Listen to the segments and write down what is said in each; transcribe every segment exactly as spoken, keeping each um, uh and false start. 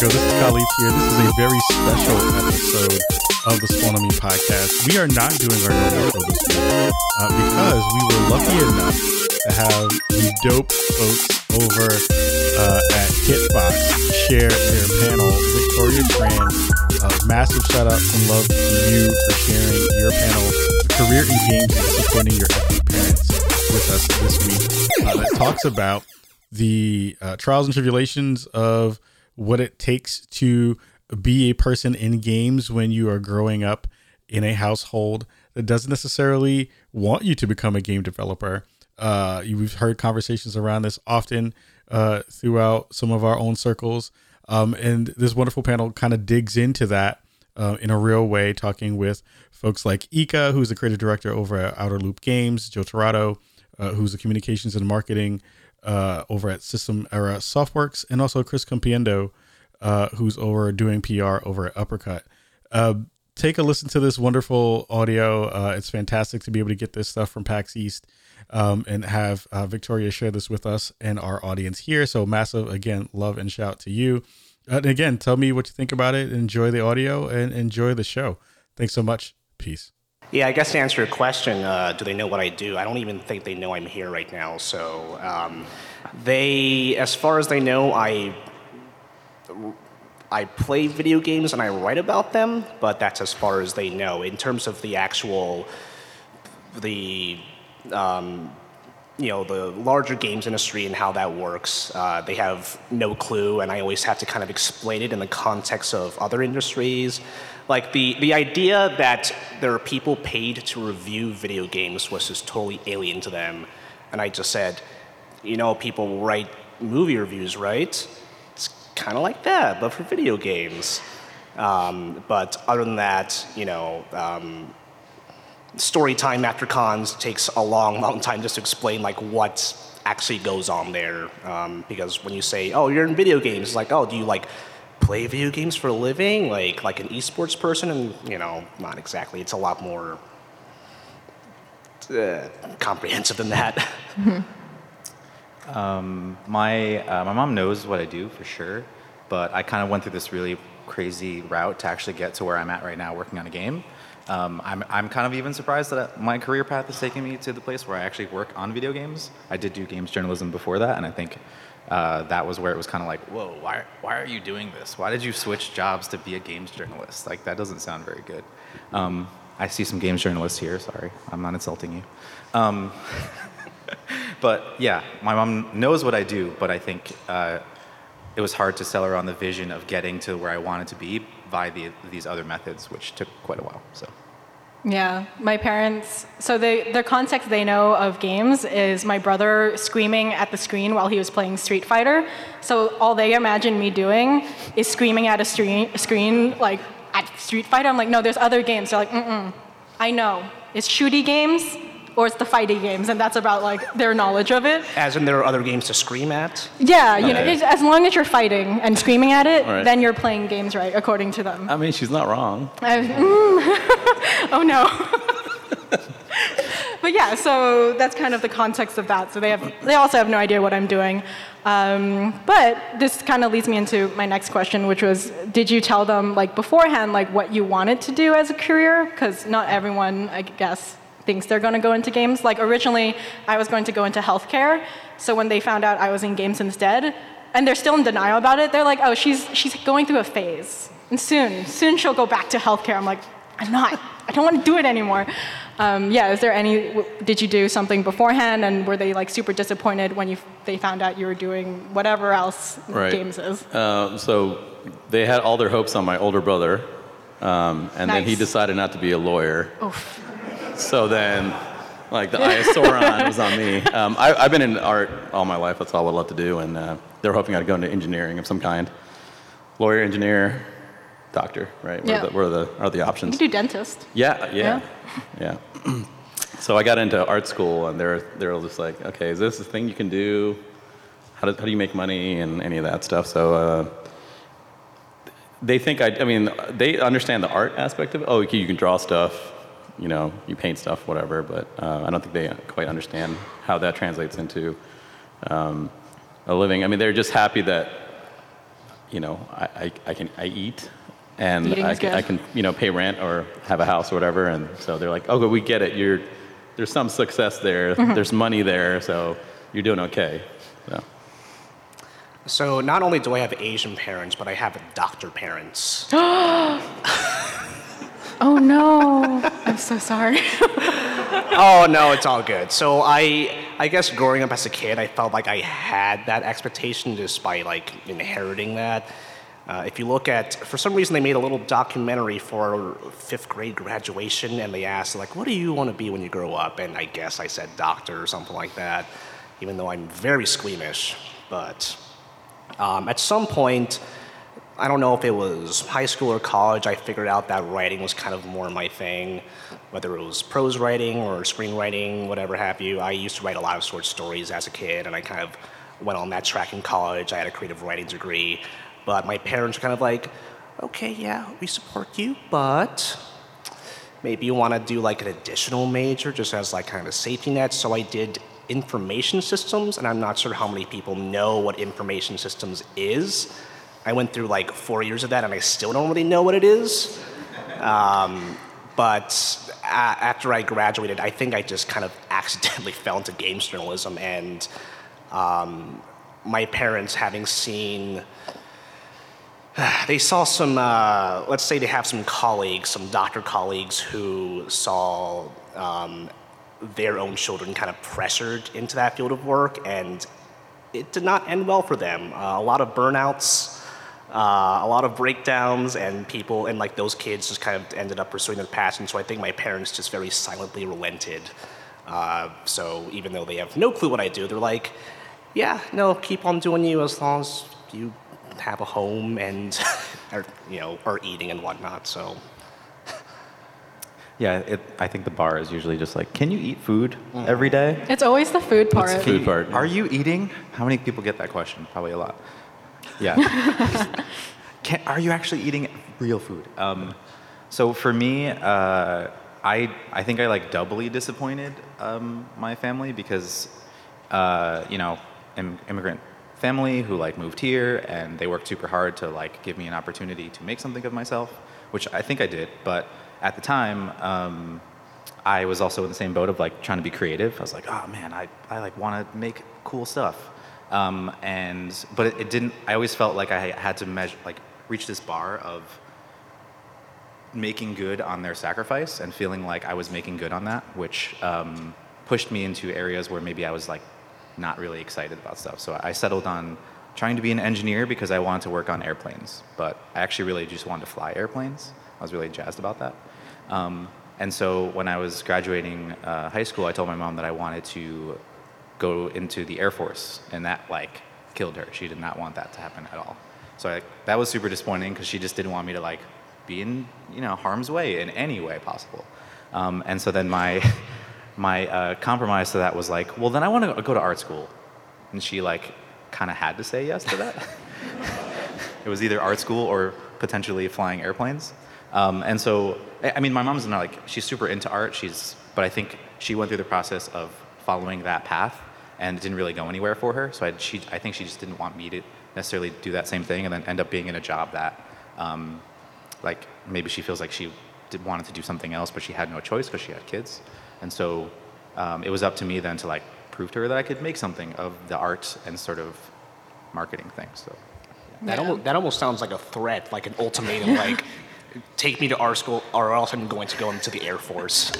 Chicago. This is Khalid here. This is a very special episode of the Spawnomy Podcast. We are not doing our normal show this week uh, because we were lucky enough to have the dope folks over uh, at Kitfox share their panel. Victoria Tran, uh, massive shout out and love to you for sharing your panel, Career in Games and Supporting Your Epic Parents, with us this week. Uh, that talks about the uh, trials and tribulations of what it takes to be a person in games when you are growing up in a household that doesn't necessarily want you to become a game developer. Uh, we've heard conversations around this often uh, throughout some of our own circles. Um, and this wonderful panel kind of digs into that uh, in a real way, talking with folks like Ika, who's the creative director over at Outer Loop Games, Joe Torado, uh, who's the communications and marketing Uh, over at System Era Softworks, and also Chris Compiendo, uh, who's over doing P R over at Uppercut. Uh, take a listen to this wonderful audio. Uh, it's fantastic to be able to get this stuff from PAX East um, and have uh, Victoria share this with us and our audience here. So massive, again, love and shout to you. And again, tell me what you think about it. Enjoy the audio and enjoy the show. Thanks so much. Peace. Yeah, I guess to answer your question, uh, do they know what I do? I don't even think they know I'm here right now. So um, they, as far as they know, I I play video games and I write about them, but that's as far as they know. In terms of the actual, the, um, you know, the larger games industry and how that works, uh, they have no clue, and I always have to kind of explain it in the context of other industries. Like, the, the idea that there are people paid to review video games was just totally alien to them. And I just said, you know, people write movie reviews, right? It's kind of like that, but for video games. Um, but other than that, you know, um, story time after cons takes a long, long time just to explain, like, what actually goes on there. Um, because when you say, oh, you're in video games, it's like, oh, do you, like, play video games for a living, like like an esports person? And, you know, not exactly. It's a lot more uh, comprehensive than that. Mm-hmm. um, my uh, my mom knows what I do for sure, but I kind of went through this really crazy route to actually get to where I'm at right now, working on a game. Um, I'm I'm kind of even surprised that my career path has taken me to the place where I actually work on video games. I did do games journalism before that, and I think. Uh, that was where it was kind of like, whoa, why why are you doing this? Why did you switch jobs to be a games journalist? Like, that doesn't sound very good. Um, I see some games journalists here. Sorry, I'm not insulting you. Um, but yeah, my mom knows what I do, but I think uh, it was hard to sell her on the vision of getting to where I wanted to be by the, these other methods, which took quite a while. So. Yeah, my parents, so they, the context they know of games is my brother screaming at the screen while he was playing Street Fighter. So all they imagine me doing is screaming at a screen, screen like, at Street Fighter. I'm like, no, there's other games. They're like, mm-mm, I know. It's shooty games or it's the fighty games, and that's about, like, their knowledge of it. As in there are other games to scream at? Yeah, you okay. know, as long as you're fighting and screaming at it, right. Then you're playing games right, according to them. I mean, she's not wrong. I, mm, oh, no. But, yeah, so that's kind of the context of that. So they have, they also have no idea what I'm doing. Um, but this kind of leads me into my next question, which was, did you tell them, like, beforehand, like, what you wanted to do as a career? Because not everyone, I guess, thinks they're going to go into games. Like, originally, I was going to go into healthcare. So when they found out I was in games instead, and they're still in denial about it, they're like, oh, she's she's going through a phase. And soon, soon she'll go back to healthcare. I'm like, I'm not. I don't want to do it anymore. Um, yeah, is there any, did you do something beforehand? And were they, like, super disappointed when you they found out you were doing whatever else right. games is? Uh, so they had all their hopes on my older brother. Um, and nice. Then he decided not to be a lawyer. Oof. So then, like, the eye of Sauron was on me. Um, I, I've been in art all my life. That's all I love to do. And uh, they were hoping I'd go into engineering of some kind. Lawyer, engineer, doctor, right? Yeah. What are the, what are the options? You can do dentist. Yeah, yeah, yeah. yeah. So I got into art school, and they were, they were just like, okay, is this a thing you can do? How do, how do you make money and any of that stuff? So uh, they think, I, I mean, they understand the art aspect of it. Oh, you can draw stuff. You know, you paint stuff, whatever, but uh, I don't think they quite understand how that translates into um, a living. I mean, they're just happy that you know, I, I, I can I eat, and I can, I can you know pay rent or have a house or whatever. And so they're like, oh, we get it. You're there's some success there. Mm-hmm. There's money there, so you're doing okay. So. So not only do I have Asian parents, but I have doctor parents. Oh no! I'm so sorry. Oh no, it's all good. So I, I guess growing up as a kid, I felt like I had that expectation just by like inheriting that. Uh, if you look at, for some reason, they made a little documentary for fifth grade graduation, and they asked like, "What do you want to be when you grow up?" And I guess I said doctor or something like that, even though I'm very squeamish. But um, at some point. I don't know if it was high school or college, I figured out that writing was kind of more my thing, whether it was prose writing or screenwriting, whatever have you. I used to write a lot of short stories as a kid, and I kind of went on that track in college. I had a creative writing degree, but my parents were kind of like, okay, yeah, we support you, but maybe you want to do like an additional major just as like kind of a safety net. So I did information systems, and I'm not sure how many people know what information systems is. I went through like four years of that, and I still don't really know what it is. Um, but a- after I graduated, I think I just kind of accidentally fell into games journalism. And um, my parents, having seen, they saw some, uh, let's say they have some colleagues, some doctor colleagues who saw um, their own children kind of pressured into that field of work, and it did not end well for them. Uh, a lot of burnouts. Uh, a lot of breakdowns, and people, and like those kids just kind of ended up pursuing their passion. So I think my parents just very silently relented. Uh, so even though they have no clue what I do, they're like, yeah, no, keep on doing you as long as you have a home and are, you know, are eating and whatnot. So yeah, it, I think the bar is usually just like, can you eat food mm. every day? It's always the food part. It's the food part. Are you eating? How many people get that question? Probably a lot. Yeah. Can, are you actually eating real food? Um, so for me, uh, I I think I like doubly disappointed um, my family because, uh, you know, im- immigrant family who like moved here and they worked super hard to like give me an opportunity to make something of myself, which I think I did. But at the time, um, I was also in the same boat of like trying to be creative. I was like, oh man, I, I like want to make cool stuff. Um, and, but it, it didn't, I always felt like I had to measure, like reach this bar of making good on their sacrifice and feeling like I was making good on that, which, um, pushed me into areas where maybe I was like not really excited about stuff. So I settled on trying to be an engineer because I wanted to work on airplanes, but I actually really just wanted to fly airplanes. I was really jazzed about that. Um, and so when I was graduating, uh, high school, I told my mom that I wanted to go into the Air Force, and that like killed her. She did not want that to happen at all. So I, that was super disappointing because she just didn't want me to like be in you know harm's way in any way possible. Um, and so then my my uh, compromise to that was like, well then I want to go to art school, and she like kind of had to say yes to that. It was either art school or potentially flying airplanes. Um, and so I mean my mom's not like she's super into art. She's but I think she went through the process of following that path, and it didn't really go anywhere for her. So I, she, I think she just didn't want me to necessarily do that same thing, and then end up being in a job that, um, like maybe she feels like she did, wanted to do something else, but she had no choice because she had kids. And so um, it was up to me then to like prove to her that I could make something of the art and sort of marketing thing. So yeah. that almost, that almost sounds like a threat, like an ultimatum, like take me to art school, or else I'm going to go into the Air Force.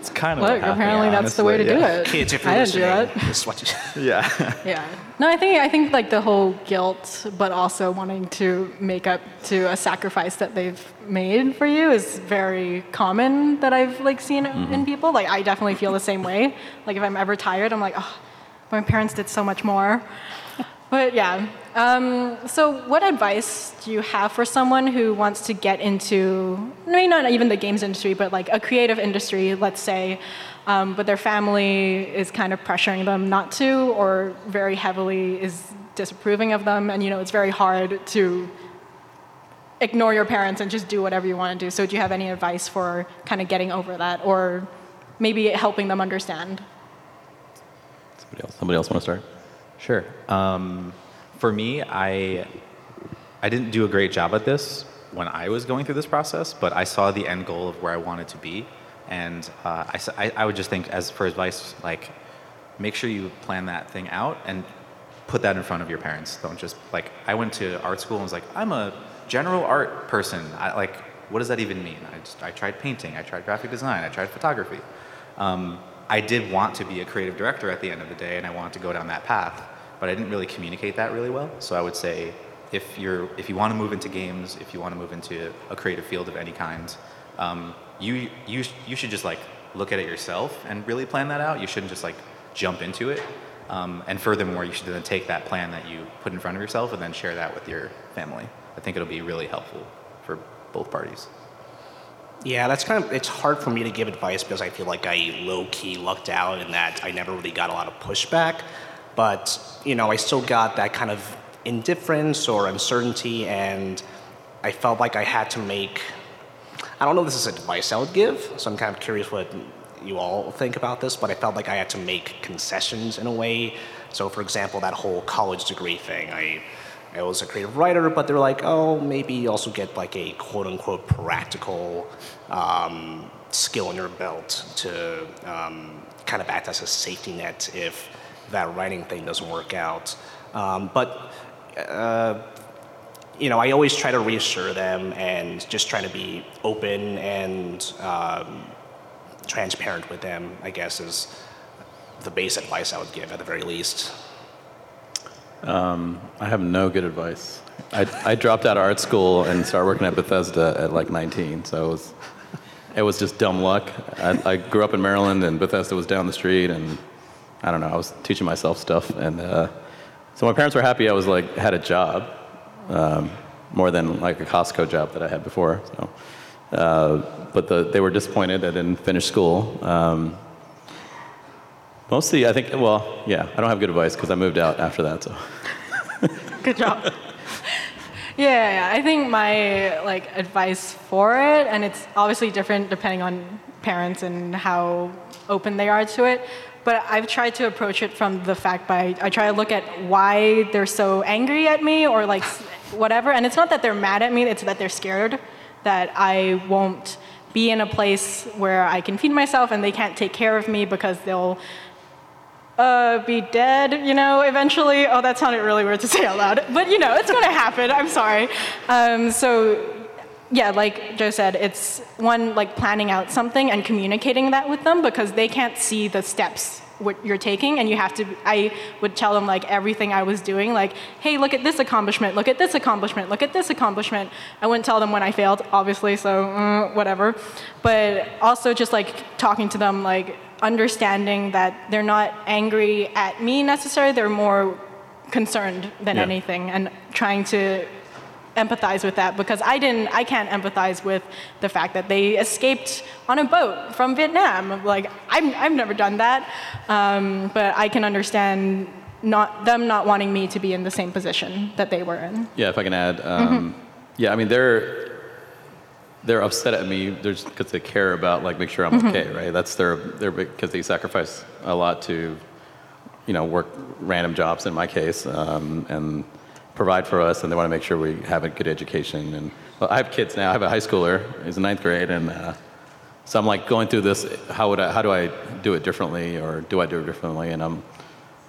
It's kind of Look, apparently that's honestly, the way to yeah. do it. Kids, if you're I didn't do that. This is what you yeah. Yeah. No, I think I think like the whole guilt, but also wanting to make up to a sacrifice that they've made for you is very common that I've like seen mm-hmm. in people. Like I definitely feel the same way. Like if I'm ever tired, I'm like, oh, my parents did so much more. But yeah. Um, so what advice do you have for someone who wants to get into, maybe not even the games industry, but like a creative industry, let's say, um, but their family is kind of pressuring them not to, or very heavily is disapproving of them, and you know it's very hard to ignore your parents and just do whatever you want to do. So do you have any advice for kind of getting over that, or maybe helping them understand? Somebody else, somebody else want to start? Sure. Um, For me, I I didn't do a great job at this when I was going through this process, but I saw the end goal of where I wanted to be. And uh, I, I would just think, as for advice, like, make sure you plan that thing out and put that in front of your parents. Don't just, like, I went to art school and was like, I'm a general art person. I, like, what does that even mean? I, just, I tried painting, I tried graphic design, I tried photography. Um, I did want to be a creative director at the end of the day, and I wanted to go down that path, but I didn't really communicate that really well. So I would say, if you're, if you want to move into games, if you want to move into a creative field of any kind, um, you you you should just like look at it yourself and really plan that out. You shouldn't just like jump into it. Um, and furthermore, you should then take that plan that you put in front of yourself and then share that with your family. I think it'll be really helpful for both parties. Yeah, that's kind of, it's hard for me to give advice because I feel like I low-key lucked out in that I never really got a lot of pushback. But, you know, I still got that kind of indifference or uncertainty, and I felt like I had to make, I don't know if this is advice I would give, so I'm kind of curious what you all think about this, but I felt like I had to make concessions in a way. So, for example, that whole college degree thing, I, I was a creative writer, but they were like, oh, maybe you also get like a quote-unquote practical um, skill in your belt to um, kind of act as a safety net if that writing thing doesn't work out. Um, but, uh, you know, I always try to reassure them and just try to be open and um, transparent with them, I guess, is the base advice I would give at the very least. Um, I have no good advice. I, I dropped out of art school and started working at Bethesda at like nineteen, so it was, it was just dumb luck. I, I grew up in Maryland, and Bethesda was down the street, and I don't know, I was teaching myself stuff, and uh, so my parents were happy I was like, had a job, um, more than like a Costco job that I had before, so. Uh, but the, they were disappointed I didn't finish school. Um, mostly, I think, well, yeah, I don't have good advice because I moved out after that, so. Good job. Yeah, I think my like advice for it, and it's obviously different depending on parents and how open they are to it, but I've tried to approach it from the fact by, I try to look at why they're so angry at me or like whatever, and it's not that they're mad at me, it's that they're scared that I won't be in a place where I can feed myself and they can't take care of me because they'll uh, be dead, you know, eventually. Oh, that sounded really weird to say out loud, but you know, it's gonna happen, I'm sorry. Um, so. Yeah, like Joe said, it's one, like planning out something and communicating that with them because they can't see the steps what you're taking, and you have to, I would tell them like everything I was doing, like, hey, look at this accomplishment, look at this accomplishment, look at this accomplishment. I wouldn't tell them when I failed, obviously, so uh, whatever. But also just like talking to them, like understanding that they're not angry at me necessarily, they're more concerned than yeah. anything, and trying to empathize with that because I didn't, I can't empathize with the fact that they escaped on a boat from Vietnam. Like, I'm, I've never done that, um, but I can understand not them not wanting me to be in the same position that they were in. Yeah, if I can add, um, mm-hmm. yeah, I mean, they're they're upset at me because they care about, like, make sure I'm mm-hmm. okay, right? That's their, their, because they sacrifice a lot to, you know, work random jobs in my case, um, and provide for us, and they want to make sure we have a good education. And well, I have kids now. I have a high schooler. He's in ninth grade, and uh, so I'm like going through this. How would I? How do I do it differently, or do I do it differently? And I'm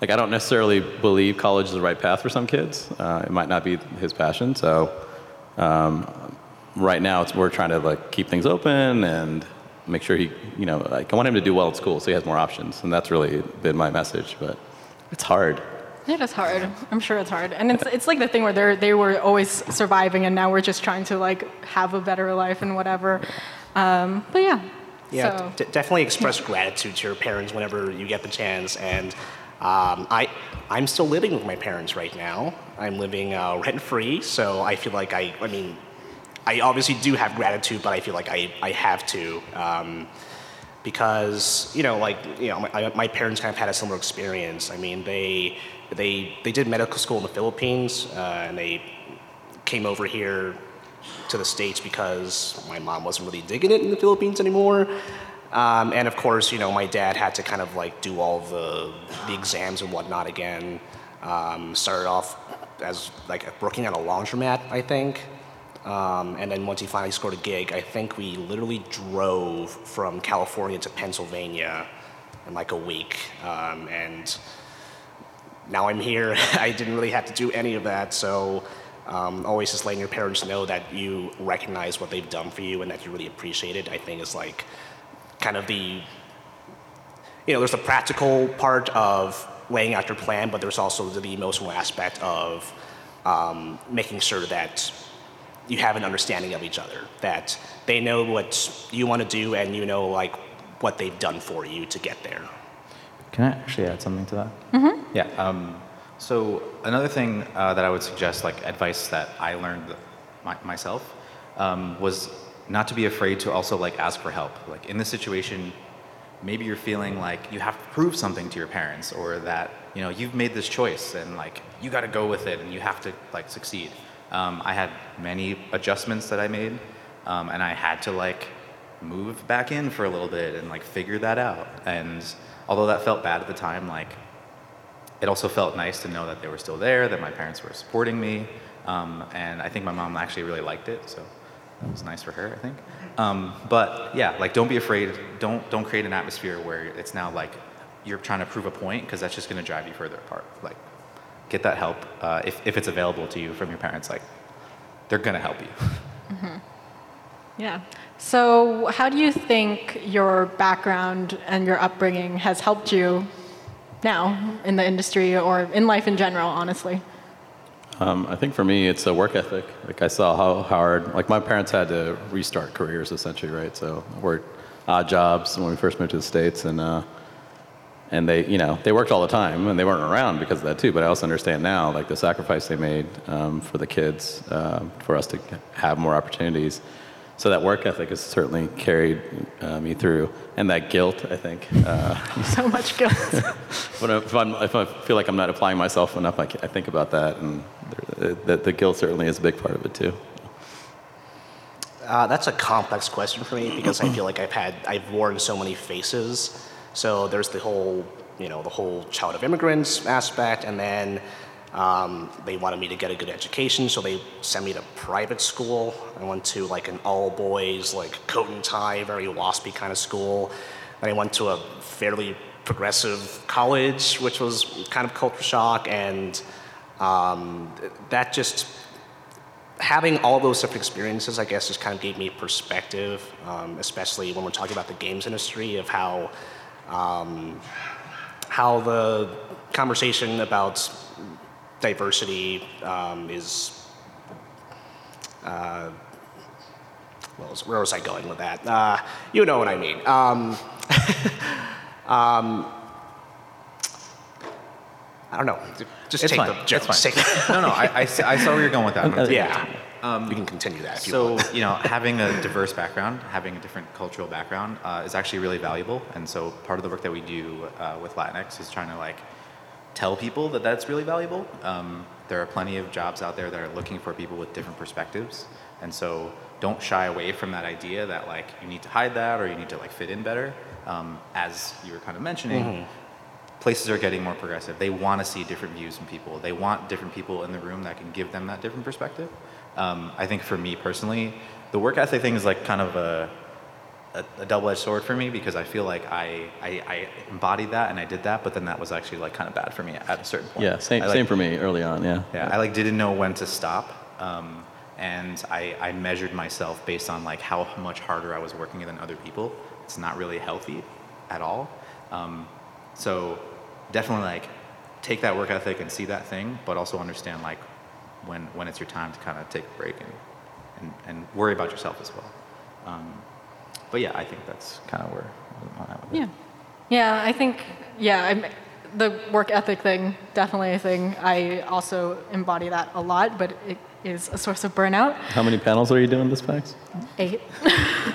like, I don't necessarily believe college is the right path for some kids. Uh, it might not be his passion. So um, right now, it's we're trying to like keep things open and make sure he, you know, like I want him to do well at school so he has more options. And that's really been my message. But it's hard. It is hard. I'm sure it's hard. And it's it's like the thing where they they were always surviving, and now we're just trying to like have a better life and whatever. Um, but yeah. Yeah, so. d- definitely express gratitude to your parents whenever you get the chance. And um, I, I'm still living with my parents right now. I'm living uh, rent-free, so I feel like I, I mean, I obviously do have gratitude, but I feel like I, I have to. Um, because, you know, like, you know, my, my parents kind of had a similar experience. I mean, they... They they did medical school in the Philippines, uh, and they came over here to the States because my mom wasn't really digging it in the Philippines anymore. Um, and of course, you know, my dad had to kind of like do all the the exams and whatnot again. Um, started off as like working at a laundromat, I think. Um, and then once he finally scored a gig, I think we literally drove from California to Pennsylvania in like a week. Um, and now I'm here. I didn't really have to do any of that. So um, always just letting your parents know that you recognize what they've done for you and that you really appreciate it, I think, is like kind of the, you know, there's the practical part of laying out your plan, but there's also the emotional aspect of um, making sure that you have an understanding of each other, that they know what you want to do and you know like what they've done for you to get there. Can I actually add something to that? Mm-hmm. Yeah. Um, so another thing uh, that I would suggest, like advice that I learned my, myself, um, was not to be afraid to also like ask for help. Like in this situation, maybe you're feeling like you have to prove something to your parents, or that you know you've made this choice and like you got to go with it and you have to like succeed. Um, I had many adjustments that I made, um, and I had to like move back in for a little bit and like figure that out. And although that felt bad at the time, like it also felt nice to know that they were still there, that my parents were supporting me, um, and I think my mom actually really liked it, so that was nice for her, I think. Um, but yeah, like don't be afraid. Don't don't create an atmosphere where it's now like you're trying to prove a point, because that's just going to drive you further apart. Like. Get that help uh, if if it's available to you from your parents. Like, they're gonna help you. Mm-hmm. Yeah. So, how do you think your background and your upbringing has helped you now in the industry or in life in general? Honestly, um, I think for me, it's a work ethic. Like, I saw how hard. Like, my parents had to restart careers essentially, right? So, I worked odd jobs when we first moved to the States, and. Uh, And they, you know, they worked all the time, and they weren't around because of that too. But I also understand now, like the sacrifice they made um, for the kids, uh, for us to have more opportunities. So that work ethic has certainly carried uh, me through, and that guilt, I think. Uh, so much guilt. But if, I'm, if I feel like I'm not applying myself enough, I, I think about that, and the, the, the guilt certainly is a big part of it too. Uh, that's a complex question for me because I feel like I've had, I've worn so many faces. So there's the whole, you know, the whole child of immigrants aspect, and then um, they wanted me to get a good education, so they sent me to private school. I went to like an all-boys, like coat and tie, very waspy kind of school. Then I went to a fairly progressive college, which was kind of culture shock, and um, that just having all those different experiences, I guess, just kind of gave me perspective, um, especially when we're talking about the games industry, of how. Um, how the conversation about diversity um, is, uh, well, where was I going with that? Uh, you know what I mean. Um, um, I don't know. Just it's take fine. the joke. It's fine. Take no, no, I, I, I saw where you're going with that. I'm yeah. Um, you can continue that. If you so, want. you know, having a diverse background, having a different cultural background uh, is actually really valuable. And so part of the work that we do uh, with Latinx is trying to like tell people that that's really valuable. Um, there are plenty of jobs out there that are looking for people with different perspectives. And so don't shy away from that idea that like you need to hide that or you need to like fit in better. Um, as you were kind of mentioning, mm-hmm. places are getting more progressive. They want to see different views from people. They want different people in the room that can give them that different perspective. Um, I think for me personally, the work ethic thing is like kind of a, a, a double-edged sword for me because I feel like I, I, I embodied that and I did that, but then that was actually like kind of bad for me at a certain point. Yeah, same I, like, same for me early on, yeah. Yeah, I like didn't know when to stop, um, and I, I measured myself based on like how much harder I was working than other people. It's not really healthy at all. Um, so definitely like take that work ethic and see that thing, but also understand like when when it's your time to kind of take a break and, and, and worry about yourself as well. Um, but yeah, I think that's kind of where I'm at with it. Yeah. Yeah, I think, yeah, I'm, the work ethic thing, definitely a thing. I also embody that a lot, but it is a source of burnout. How many panels are you doing this PAX? Eight.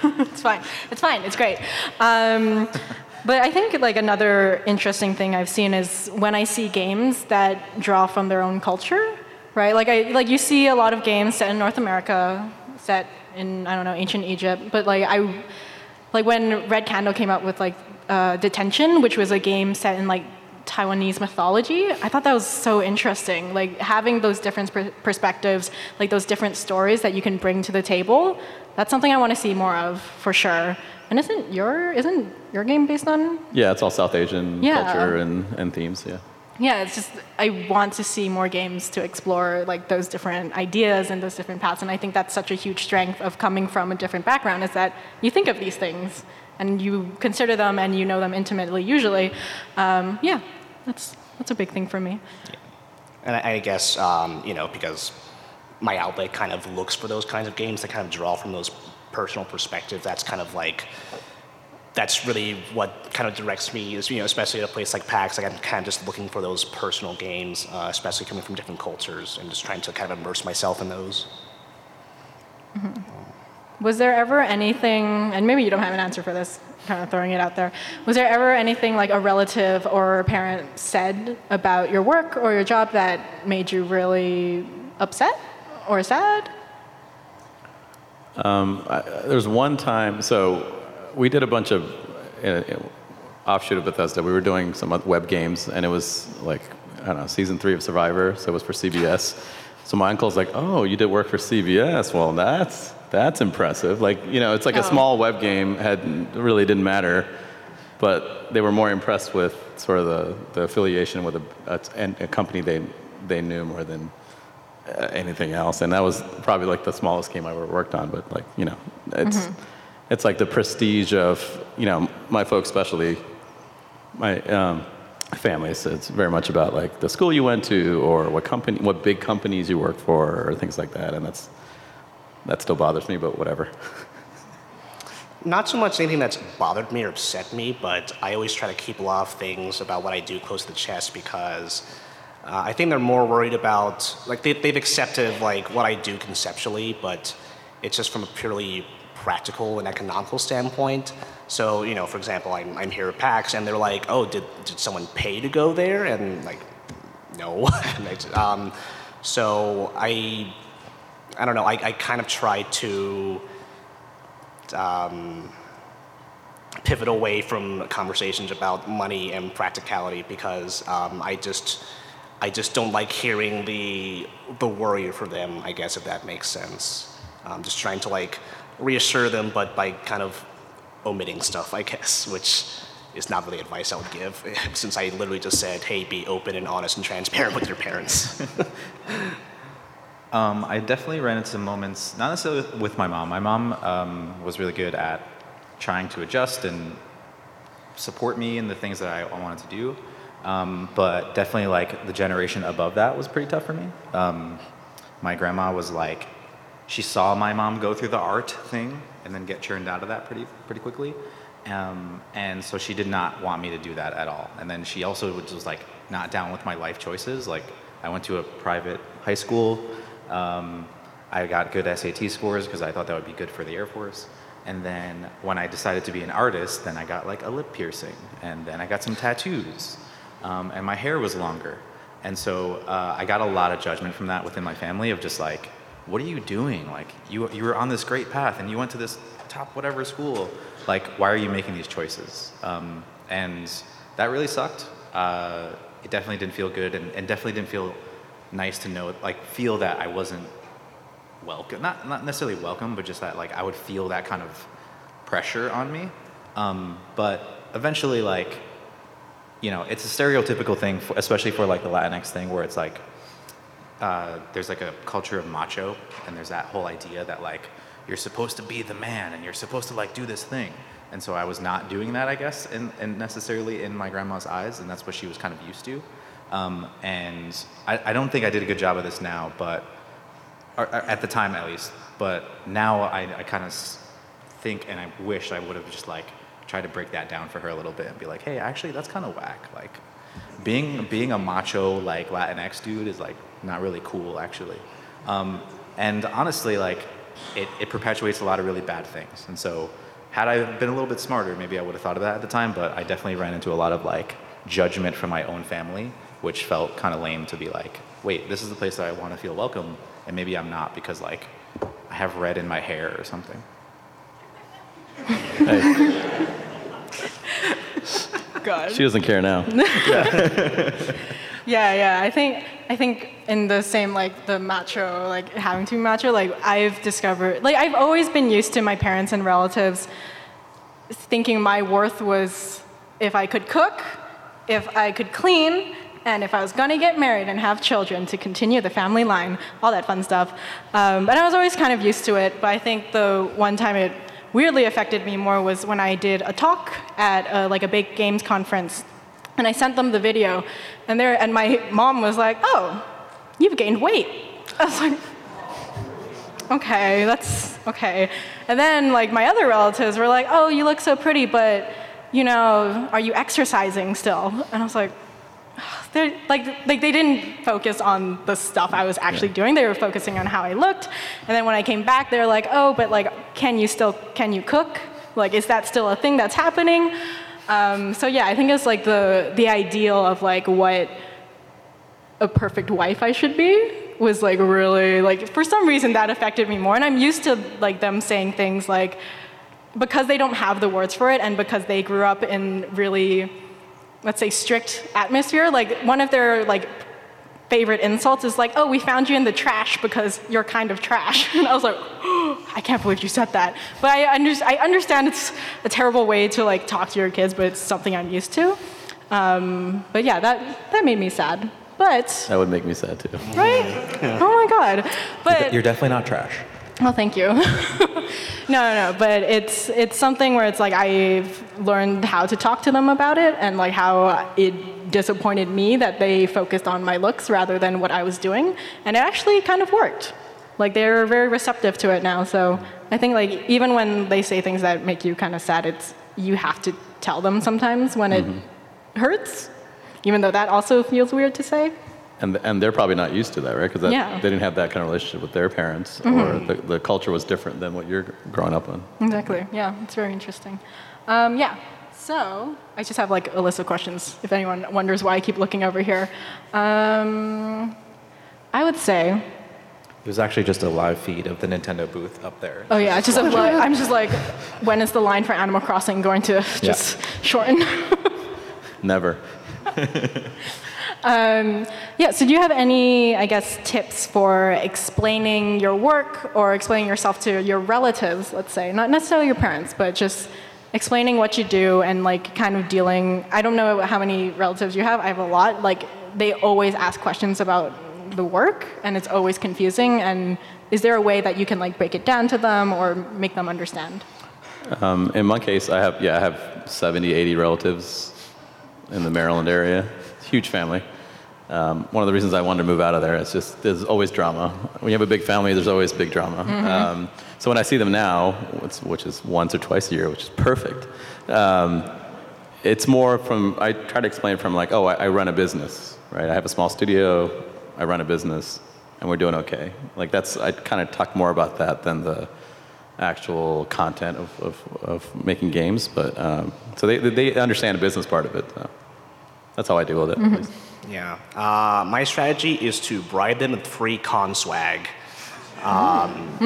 It's fine. It's fine. It's great. Um, But I think like another interesting thing I've seen is when I see games that draw from their own culture, right? Like I like you see a lot of games set in North America, set in I don't know ancient Egypt, but like I like when Red Candle came out with like uh, Detention, which was a game set in like Taiwanese mythology. I thought that was so interesting, like having those different per- perspectives, like those different stories that you can bring to the table. That's something I want to see more of for sure. And isn't your isn't your game based on? Yeah, it's all South Asian yeah. culture and, and themes. Yeah. Yeah, it's just I want to see more games to explore like those different ideas and those different paths. And I think that's such a huge strength of coming from a different background is that you think of these things and you consider them and you know them intimately. Usually, um, yeah, that's that's a big thing for me. Yeah. And I, I guess um, you know because my outlet kind of looks for those kinds of games that kind of draw from those personal perspectives. That's kind of like. That's really what kind of directs me, is, you know, especially at a place like PAX, like I'm kind of just looking for those personal games, uh, especially coming from different cultures, and just trying to kind of immerse myself in those. Mm-hmm. Was there ever anything, and maybe you don't have an answer for this, kind of throwing it out there, was there ever anything like a relative or a parent said about your work or your job that made you really upset or sad? Um, I, there's one time, so... We did a bunch of uh, offshoot of Bethesda. We were doing some web games, and it was like, I don't know, season three of Survivor, so it was for C B S. So my uncle's like, oh, you did work for C B S. Well, that's that's impressive. Like, you know, it's like oh. a small web game, had really didn't matter, but they were more impressed with sort of the, the affiliation with a, a, a company they they knew more than uh, anything else. And that was probably like the smallest game I ever worked on, but like, you know, it's... Mm-hmm. It's like the prestige of, you know, my folks, especially my um, family. So it's very much about like the school you went to, or what company, what big companies you work for, or things like that. And that's that still bothers me, but whatever. Not so much anything that's bothered me or upset me, but I always try to keep a lot of things about what I do close to the chest, because uh, I think they're more worried about like they, they've accepted like what I do conceptually, but it's just from a purely practical and economical standpoint. So, you know, for example, I'm, I'm here at PAX, and they're like, oh, did did someone pay to go there? And like, no. And I, um, so I, I don't know, I, I kind of try to um, pivot away from conversations about money and practicality, because um, I just, I just don't like hearing the, the worry for them, I guess, if that makes sense. I'm just trying to like, reassure them, but by kind of omitting stuff, I guess, which is not really advice I would give, since I literally just said, hey, be open and honest and transparent with your parents. um, I definitely ran into some moments, not necessarily with my mom. My mom um, was really good at trying to adjust and support me in the things that I wanted to do, um, but definitely like the generation above that was pretty tough for me. Um, my grandma was like, she saw my mom go through the art thing and then get churned out of that pretty pretty quickly. Um, and so she did not want me to do that at all. And then she also was like not down with my life choices. Like I went to a private high school. Um, I got good S A T scores because I thought that would be good for the Air Force. And then when I decided to be an artist, then I got like a lip piercing. And then I got some tattoos. Um, and my hair was longer. And so uh, I got a lot of judgment from that within my family of just like, what are you doing? Like, you you were on this great path, and you went to this top whatever school. Like, why are you making these choices? Um, and that really sucked. Uh, it definitely didn't feel good, and, and definitely didn't feel nice to know, like, feel that I wasn't welcome. Not not necessarily welcome, but just that, like, I would feel that kind of pressure on me. Um, but eventually, like, you know, it's a stereotypical thing, for, especially for, like, the Latinx thing, where it's, like, Uh, there's like a culture of macho, and there's that whole idea that like you're supposed to be the man and you're supposed to like do this thing. And so I was not doing that, I guess, in, in necessarily in my grandma's eyes, and that's what she was kind of used to. Um, and I, I don't think I did a good job of this now, but or, or at the time at least. But now I, I kind of think, and I wish I would have just like tried to break that down for her a little bit and be like, hey, actually, that's kind of whack. Like being being a macho like Latinx dude is like not really cool, actually. Um, and honestly, like, it, it perpetuates a lot of really bad things. And so had I been a little bit smarter, maybe I would have thought of that at the time, but I definitely ran into a lot of, like, judgment from my own family, which felt kind of lame to be like, wait, this is the place that I want to feel welcome, and maybe I'm not because, like, I have red in my hair or something. Hey. God. She doesn't care now. yeah. yeah, yeah. I think I think in the same, like, the macho, like, having to be macho, like, I've discovered, like, I've always been used to my parents and relatives thinking my worth was if I could cook, if I could clean, and if I was going to get married and have children to continue the family line, all that fun stuff. Um, but I was always kind of used to it. But I think the one time it weirdly affected me more was when I did a talk at a, like a big games conference, and I sent them the video, and there and my mom was like, "Oh, you've gained weight." I was like, "Okay, that's okay." And then like my other relatives were like, "Oh, you look so pretty, but you know, are you exercising still?" And I was like. They're, like, like they didn't focus on the stuff I was actually doing. They were focusing on how I looked. And then when I came back, they were like, "Oh, but like, can you still can you cook? Like, is that still a thing that's happening?" Um, so yeah, I think it's like the the ideal of like what a perfect wife I should be was like really like for some reason that affected me more. And I'm used to like them saying things like because they don't have the words for it, and because they grew up in really. Let's say strict atmosphere. Like one of their like favorite insults is like, "Oh, we found you in the trash because you're kind of trash." And I was like, oh, "I can't believe you said that." But I, under- I understand it's a terrible way to like talk to your kids, but it's something I'm used to. Um, but yeah, that that made me sad. But that would make me sad too. Right? Yeah. Oh my God! But you're definitely not trash. Oh, thank you. No, no, no, but it's it's something where it's like I've learned how to talk to them about it and like how it disappointed me that they focused on my looks rather than what I was doing. And it actually kind of worked. Like they're very receptive to it now. So I think like even when they say things that make you kind of sad, it's you have to tell them sometimes when mm-hmm. it hurts, even though that also feels weird to say. And and they're probably not used to that, right? Because yeah. they didn't have that kind of relationship with their parents, mm-hmm. or the, the culture was different than what you're growing up on. Exactly. Yeah, it's very interesting. Um, yeah. So I just have like a list of questions. If anyone wonders why I keep looking over here, um, I would say. It was actually just a live feed of the Nintendo booth up there. Oh yeah, just a li- I'm just like, when is the line for Animal Crossing going to just yeah. shorten? Never. Um, yeah, so do you have any, I guess, tips for explaining your work or explaining yourself to your relatives, let's say, not necessarily your parents, but just explaining what you do and like kind of dealing, I don't know how many relatives you have, I have a lot, like they always ask questions about the work and it's always confusing, and is there a way that you can like break it down to them or make them understand? Um, in my case, I have, yeah, I have seventy, eighty relatives in the Maryland area. Huge family. Um, one of the reasons I wanted to move out of there is just there's always drama. When you have a big family, there's always big drama. Mm-hmm. Um, so when I see them now, which is once or twice a year, which is perfect, um, it's more from, I try to explain from like, oh, I, I run a business, right? I have a small studio, I run a business, and we're doing okay. Like that's, I kind of talk more about that than the actual content of, of, of making games. But um, so they, they understand the business part of it. So. That's how I deal with it. Mm-hmm. Yeah. Uh, my strategy is to bribe them with free con swag. Um,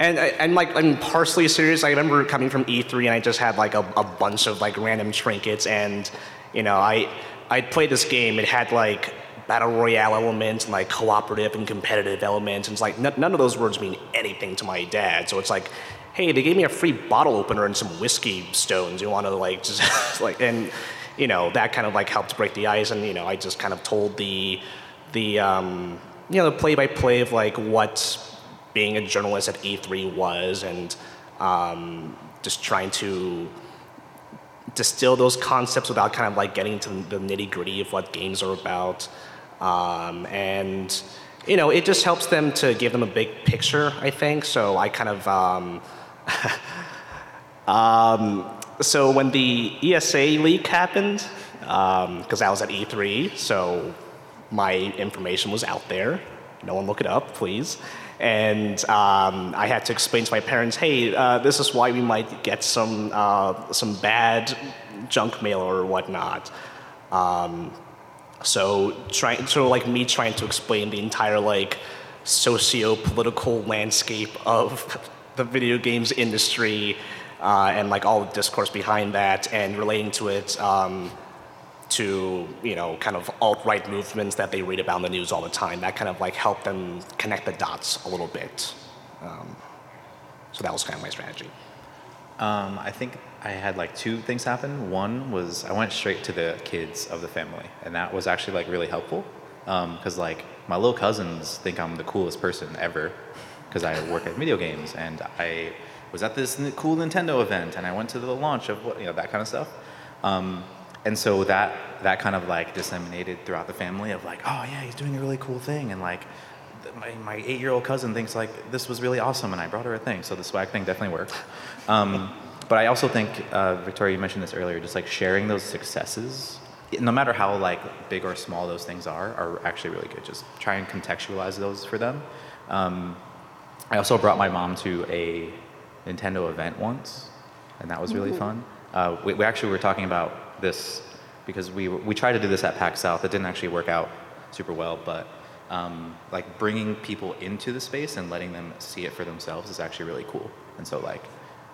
and, and like, I'm partially serious. I remember coming from E three and I just had like a, a bunch of like random trinkets, and, you know, I I played this game. It had like battle royale elements and like cooperative and competitive elements. And it's like, n- none of those words mean anything to my dad. So it's like, hey, they gave me a free bottle opener and some whiskey stones. You want to like, just like, and, you know, that kind of like helped break the ice, and you know, I just kind of told the, the um, you know, the play-by-play of like what being a journalist at E three was, and um, just trying to distill those concepts without kind of like getting to the nitty-gritty of what games are about, um, and you know, it just helps them to give them a big picture, I think. So I kind of. Um, um, So when the E S A leak happened, because um, I was at E three, so my information was out there. No one look it up, please. And um, I had to explain to my parents, hey, uh, this is why we might get some uh, some bad junk mail or whatnot. Um, so trying, sort of like me trying to explain the entire like socio-political landscape of the video games industry. uh, and like all the discourse behind that, and relating to it um, to, you know, kind of alt-right movements that they read about in the news all the time. That kind of like helped them connect the dots a little bit. Um, so that was kind of my strategy. Um, I think I had like two things happen. One was I went straight to the kids of the family, and that was actually like really helpful because um, like my little cousins think I'm the coolest person ever because I work at video games, and I was at this cool Nintendo event, and I went to the launch of what, you know, that kind of stuff. Um, and so that that kind of like disseminated throughout the family of like, oh yeah, he's doing a really cool thing, and like my, my eight-year-old cousin thinks like this was really awesome, and I brought her a thing. So the swag thing definitely worked. Um, but I also think, uh, Victoria, you mentioned this earlier, just like sharing those successes, no matter how like big or small those things are, are actually really good. Just try and contextualize those for them. Um, I also brought my mom to a Nintendo event once, and that was really mm-hmm. fun. Uh, we, we actually were talking about this because we we tried to do this at PAX South. It didn't actually work out super well, but Um, like bringing people into the space and letting them see it for themselves is actually really cool. And so like,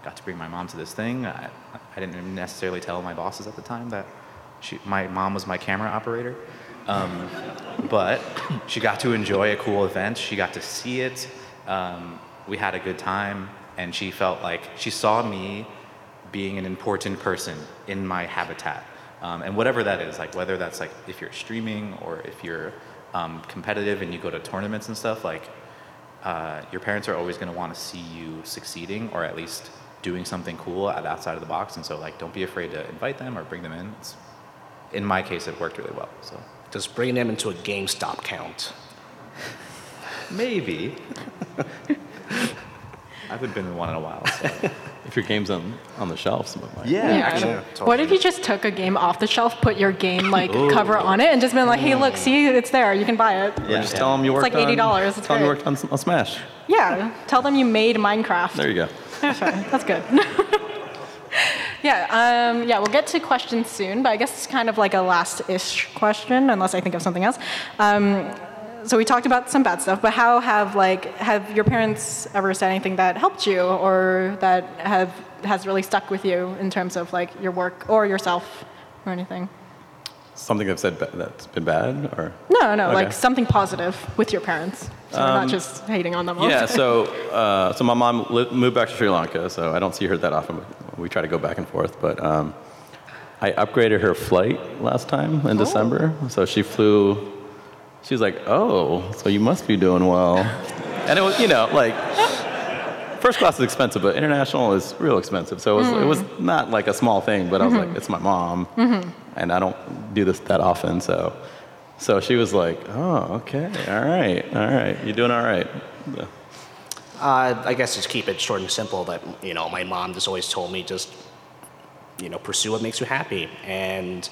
got to bring my mom to this thing. I, I didn't necessarily tell my bosses at the time that she, my mom was my camera operator, um, but she got to enjoy a cool event. She got to see it. Um, we had a good time, and she felt like she saw me being an important person in my habitat. Um, and whatever that is, like whether that's like if you're streaming or if you're Um, competitive and you go to tournaments and stuff, like uh, your parents are always going to want to see you succeeding or at least doing something cool at outside of the box, and so like don't be afraid to invite them or bring them in. It's, in my case, it worked really well. So does bringing them into a GameStop count? Maybe. I haven't been in one in a while. So. If your game's on, on the shelf, something like that. Yeah, yeah. Actually, yeah, totally. What if you just took a game off the shelf, put your game like Ooh. cover on it, and just been like, hey, look, see, it's there. You can buy it. Yeah, or just yeah. tell them you worked on... It's like eighty dollars. It's tell them you worked on, on Smash. Yeah, tell them you made Minecraft. There you go. That's right. That's good. yeah, um, yeah, we'll get to questions soon, but I guess it's kind of like a last-ish question, unless I think of something else. Um, So we talked about some bad stuff, but how have like have your parents ever said anything that helped you or that have has really stuck with you in terms of like your work or yourself or anything? Something I've said that's been bad, or no, no, okay. like something positive with your parents, so um, we're not just hating on them. Yeah. So, uh, so my mom lived, moved back to Sri Lanka, so I don't see her that often. We try to go back and forth, but um, I upgraded her flight last time in oh. December, so she flew. She was like, oh, so you must be doing well. And it was, you know, like, first class is expensive, but international is real expensive. So it was, mm. it was not like a small thing, but I was mm-hmm. like, it's my mom, mm-hmm. and I don't do this that often. So so she was like, oh, okay, all right, all right, you're doing all right. So. Uh, I guess just keep it short and simple, that, you know, my mom just always told me just, you know, pursue what makes you happy. And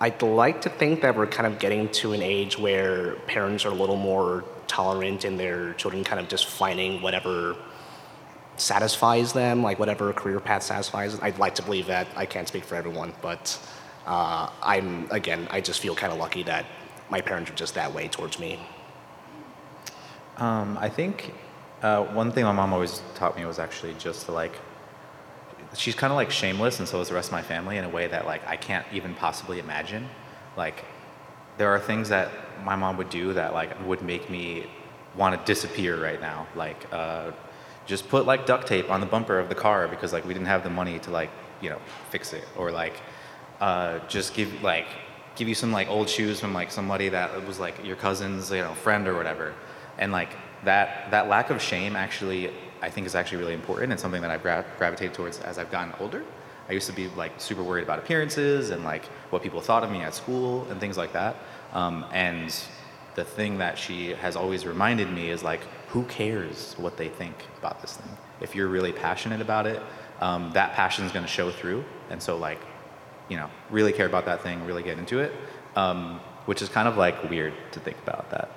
I'd like to think that we're kind of getting to an age where parents are a little more tolerant in their children kind of just finding whatever satisfies them, like whatever career path satisfies them. I'd like to believe that. I can't speak for everyone, but uh, I'm, again, I just feel kind of lucky that my parents are just that way towards me. Um, I think uh, one thing my mom always taught me was actually just to like, she's kind of like shameless, and so is the rest of my family, in a way that like I can't even possibly imagine. Like there are things that my mom would do that like would make me want to disappear right now. Like uh, just put like duct tape on the bumper of the car because like we didn't have the money to like, you know, fix it, or like uh, just give like give you some like old shoes from like somebody that was like your cousin's, you know, friend or whatever. And like that that lack of shame actually, I think, is actually really important, and something that I've gra- gravitated towards as I've gotten older. I used to be like super worried about appearances and like what people thought of me at school and things like that. Um, and the thing that she has always reminded me is like, who cares what they think about this thing? If you're really passionate about it, um, that passion is going to show through. And so like, you know, really care about that thing, really get into it, um, which is kind of like weird to think about that.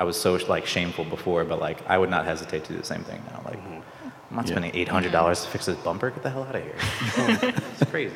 I was so like shameful before, but like I would not hesitate to do the same thing now. Like, I'm not yeah. spending eight hundred dollars to fix this bumper. Get the hell out of here. It's crazy.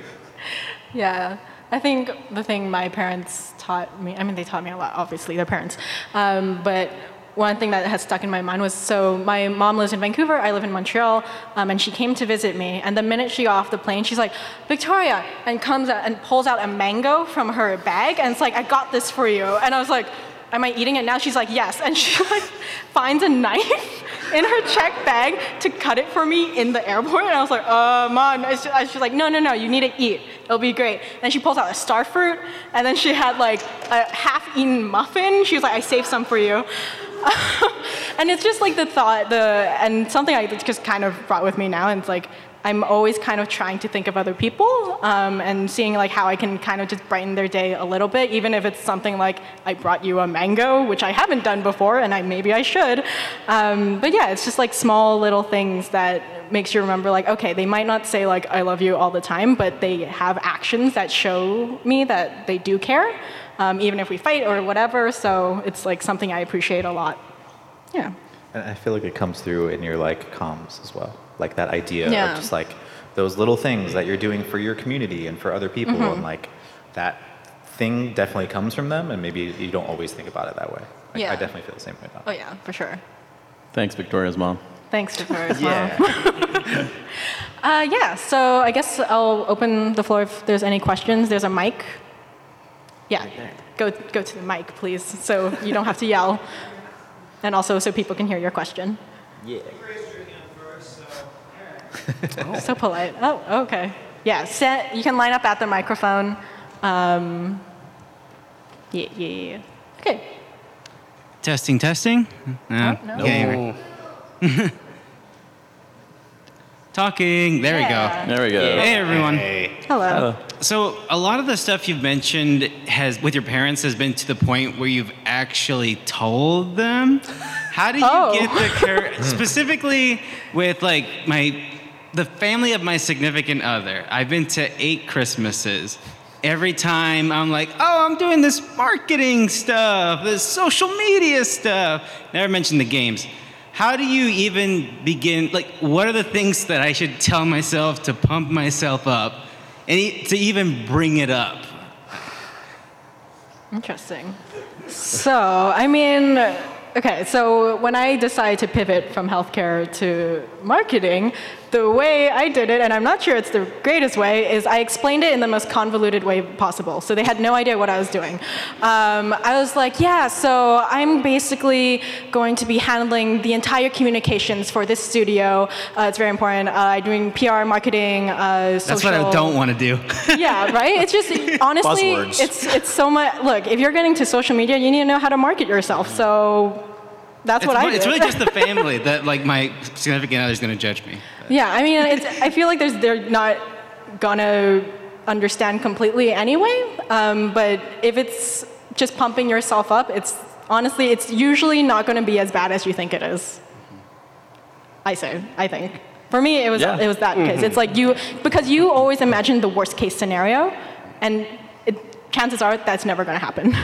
Yeah, I think the thing my parents taught me, I mean, they taught me a lot, obviously, their parents, um, but one thing that has stuck in my mind was, so my mom lives in Vancouver, I live in Montreal, um, and she came to visit me, and the minute she got off the plane, she's like, Victoria, and comes out and pulls out a mango from her bag, and it's like, I got this for you. And I was like, am I eating it now? She's like, yes. And she like finds a knife in her check bag to cut it for me in the airport. And I was like, oh, Mom. And she's like, no, no, no, you need to eat. It'll be great. And she pulls out a star fruit. And then she had like a half-eaten muffin. She was like, I saved some for you. And it's just like the thought, the and something I just kind of brought with me now. And it's like, I'm always kind of trying to think of other people um, and seeing like how I can kind of just brighten their day a little bit, even if it's something like I brought you a mango, which I haven't done before, and I maybe I should. Um, but yeah, it's just like small little things that makes you remember like, okay, they might not say like I love you all the time, but they have actions that show me that they do care, um, even if we fight or whatever. So it's like something I appreciate a lot. Yeah. And I feel like it comes through in your like comms as well. Like that idea yeah. of just like those little things that you're doing for your community and for other people, mm-hmm. and like that thing definitely comes from them, and maybe you don't always think about it that way. Like, yeah. I definitely feel the same way about it. Oh yeah, for sure. Thanks, Victoria's mom. Thanks, Victoria's yeah. mom. uh, yeah, so I guess I'll open the floor if there's any questions. There's a mic. Yeah, right go go to the mic, please, so you don't have to yell, and also so people can hear your question. Yeah. Oh. So polite. Oh, okay. Yeah, set, you can line up at the microphone. Um, yeah, yeah, okay. Testing, testing. No. Oh, no. no. no. Talking. There yeah. we go. There we go. Yeah. Hey, everyone. Hey. Hello. Hello. So a lot of the stuff you've mentioned has with your parents has been to the point where you've actually told them. How do you oh. get the courage, specifically with like my... The family of my significant other. I've been to eight Christmases. Every time I'm like, oh, I'm doing this marketing stuff, this social media stuff. Never mentioned the games. How do you even begin? Like, what are the things that I should tell myself to pump myself up and to even bring it up? Interesting. So, I mean, okay, so when I decided to pivot from healthcare to marketing, the way I did it, and I'm not sure it's the greatest way, is I explained it in the most convoluted way possible. So they had no idea what I was doing. Um, I was like, yeah, so I'm basically going to be handling the entire communications for this studio. Uh, it's very important. I'm uh, doing P R, marketing, uh, social. That's what I don't want to do. Yeah, right? It's just, honestly, it's it's so much. Look, if you're getting to social media, you need to know how to market yourself. So... That's it's what I did. It's really just the family that, like, my significant other is going to judge me. But. Yeah, I mean, it's, I feel like there's, they're not going to understand completely anyway. Um, but if it's just pumping yourself up, it's honestly, it's usually not going to be as bad as you think it is. I say, I think. For me, it was yeah. it was that case. Mm-hmm. It's like you, because you always imagine the worst case scenario, and it, chances are that's never going to happen.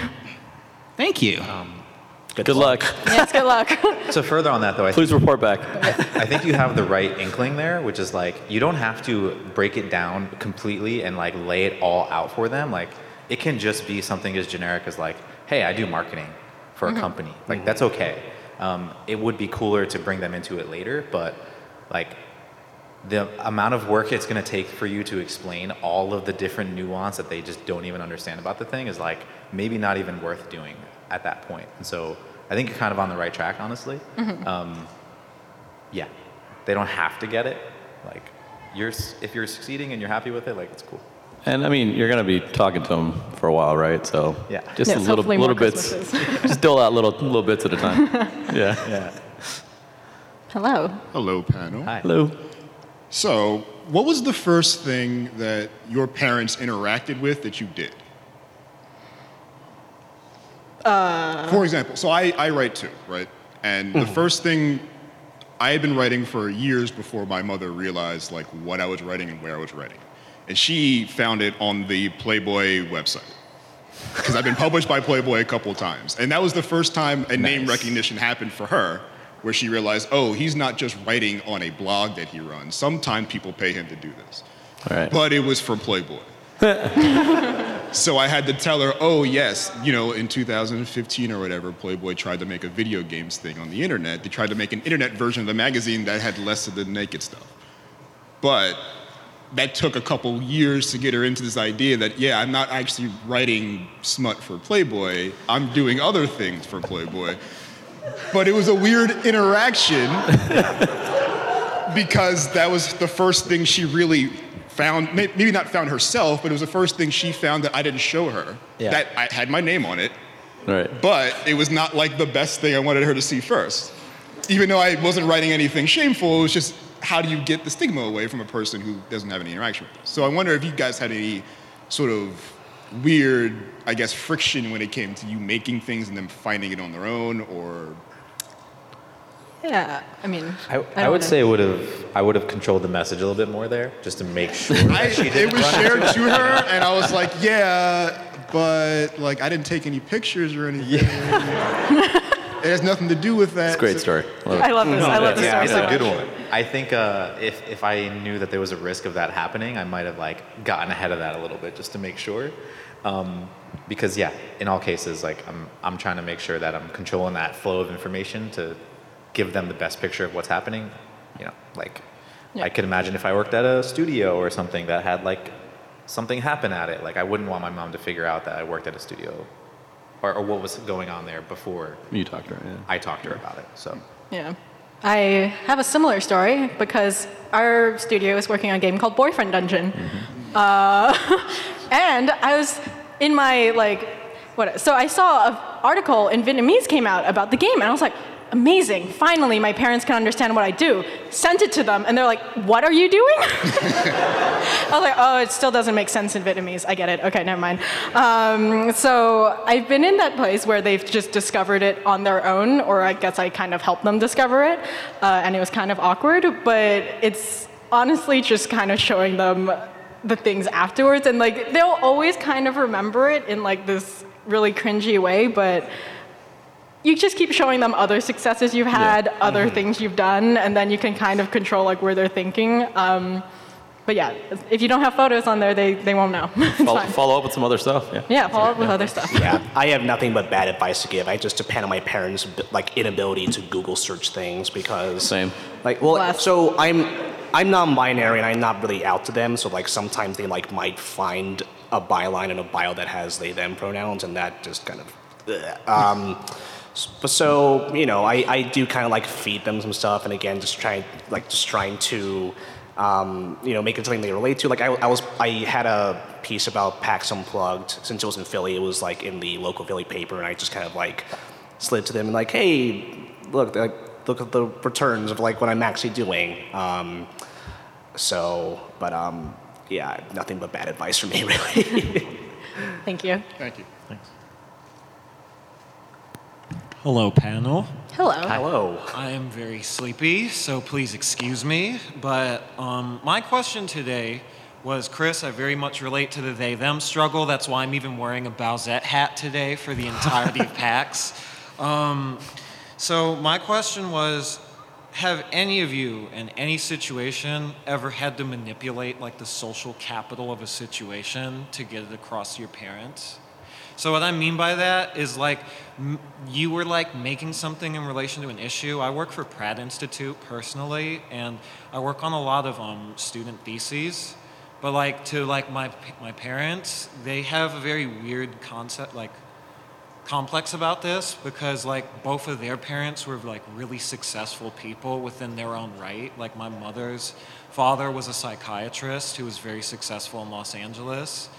Thank you. Um, Good, good luck. luck. Yes, good luck. So further on that, though, I please think, report back. I think you have the right inkling there, which is like you don't have to break it down completely and like lay it all out for them. Like it can just be something as generic as like, "Hey, I do marketing for a mm-hmm. company." Like mm-hmm. that's okay. Um, it would be cooler to bring them into it later, but like the amount of work it's going to take for you to explain all of the different nuance that they just don't even understand about the thing is like maybe not even worth doing at that point. And so I think you're kind of on the right track, honestly. Mm-hmm. Um, yeah, they don't have to get it. Like, you're if you're succeeding and you're happy with it, like it's cool. And I mean, you're gonna be talking to them for a while, right? So yeah, just yeah, a little little bits, just dole out little little bits at a time. yeah. yeah. Hello. Hello, panel. Hi. Hello. So, what was the first thing that your parents interacted with that you did? Uh, for example, so I, I write too, right? And mm-hmm. the first thing, I had been writing for years before my mother realized like what I was writing and where I was writing. And she found it on the Playboy website. Because I've been published by Playboy a couple times. And that was the first time a nice. name recognition happened for her, where she realized, oh, he's not just writing on a blog that he runs. Sometimes people pay him to do this. All right. But it was for Playboy. So I had to tell her, oh, yes, you know, in two thousand fifteen or whatever, Playboy tried to make a video games thing on the internet. They tried to make an internet version of the magazine that had less of the naked stuff. But that took a couple years to get her into this idea that, yeah, I'm not actually writing smut for Playboy. I'm doing other things for Playboy. But it was a weird interaction because that was the first thing she really found, maybe not found herself, but it was the first thing she found that I didn't show her. Yeah. That I had my name on it, right. But it was not like the best thing I wanted her to see first. Even though I wasn't writing anything shameful, it was just, how do you get the stigma away from a person who doesn't have any interaction with us? So I wonder if you guys had any sort of weird, I guess, friction when it came to you making things and them finding it on their own, or... Yeah, I mean, I, I, I would know. say would have I would have controlled the message a little bit more there, just to make sure. I, that she didn't it was run shared to her, and I was like, yeah, but like I didn't take any pictures or anything. Yeah. It has nothing to do with that. It's a great so, story. Love I love this. No, I love this yeah, story. It's a good one. I think uh, if if I knew that there was a risk of that happening, I might have like gotten ahead of that a little bit just to make sure. Um, because yeah, in all cases, like I'm I'm trying to make sure that I'm controlling that flow of information to give them the best picture of what's happening, you know, like yeah. I could imagine if I worked at a studio or something that had like something happen at it, like I wouldn't want my mom to figure out that I worked at a studio or, or what was going on there before you talked to her. Yeah. I talked to her about it. So yeah, I have a similar story because our studio is working on a game called Boyfriend Dungeon, mm-hmm. uh, and I was in my like what? So I saw an article in Vietnamese came out about the game, and I was like, amazing, finally my parents can understand what I do. Sent it to them, and they're like, what are you doing? I was like, oh, it still doesn't make sense in Vietnamese. I get it. Okay, never mind. Um, so I've been in that place where they've just discovered it on their own, or I guess I kind of helped them discover it, uh, and it was kind of awkward, but it's honestly just kind of showing them the things afterwards, and like they'll always kind of remember it in like this really cringy way, but you just keep showing them other successes you've had, yeah. other mm-hmm. things you've done, and then you can kind of control like where they're thinking. Um, but yeah, if you don't have photos on there, they, they won't know. follow, follow up with some other stuff. Yeah, yeah follow up with yeah. other stuff. Yeah, I have nothing but bad advice to give. I just depend on my parents' like inability to Google search things because same. Like well, Last. so I'm I'm non-binary and I'm not really out to them. So like sometimes they like might find a byline in a bio that has they/them pronouns, and that just kind of. Ugh. Um, But so, you know, I, I do kind of like feed them some stuff, and again, just trying like just trying to, um, you know, make it something they relate to. Like I, I was, I had a piece about PAX Unplugged. Since it was in Philly, it was like in the local Philly paper, and I just kind of like slid to them and like, hey, look, like, look at the returns of like what I'm actually doing. Um, so, but um, yeah, nothing but bad advice from me, really. Thank you. Thank you. Thanks. Hello, panel. Hello. Hello. I am very sleepy, so please excuse me. But um, my question today was, Chris, I very much relate to the they/them struggle. That's why I'm even wearing a Bowsette hat today for the entirety of PAX. Um, so my question was, have any of you in any situation ever had to manipulate like the social capital of a situation to get it across to your parents? So what I mean by that is like m- you were like making something in relation to an issue. I work for Pratt Institute personally, and I work on a lot of um, student theses. But like to like my my parents, they have a very weird concept, like complex about this, because like both of their parents were like really successful people within their own right. Like my mother's father was a psychiatrist who was very successful in Los Angeles.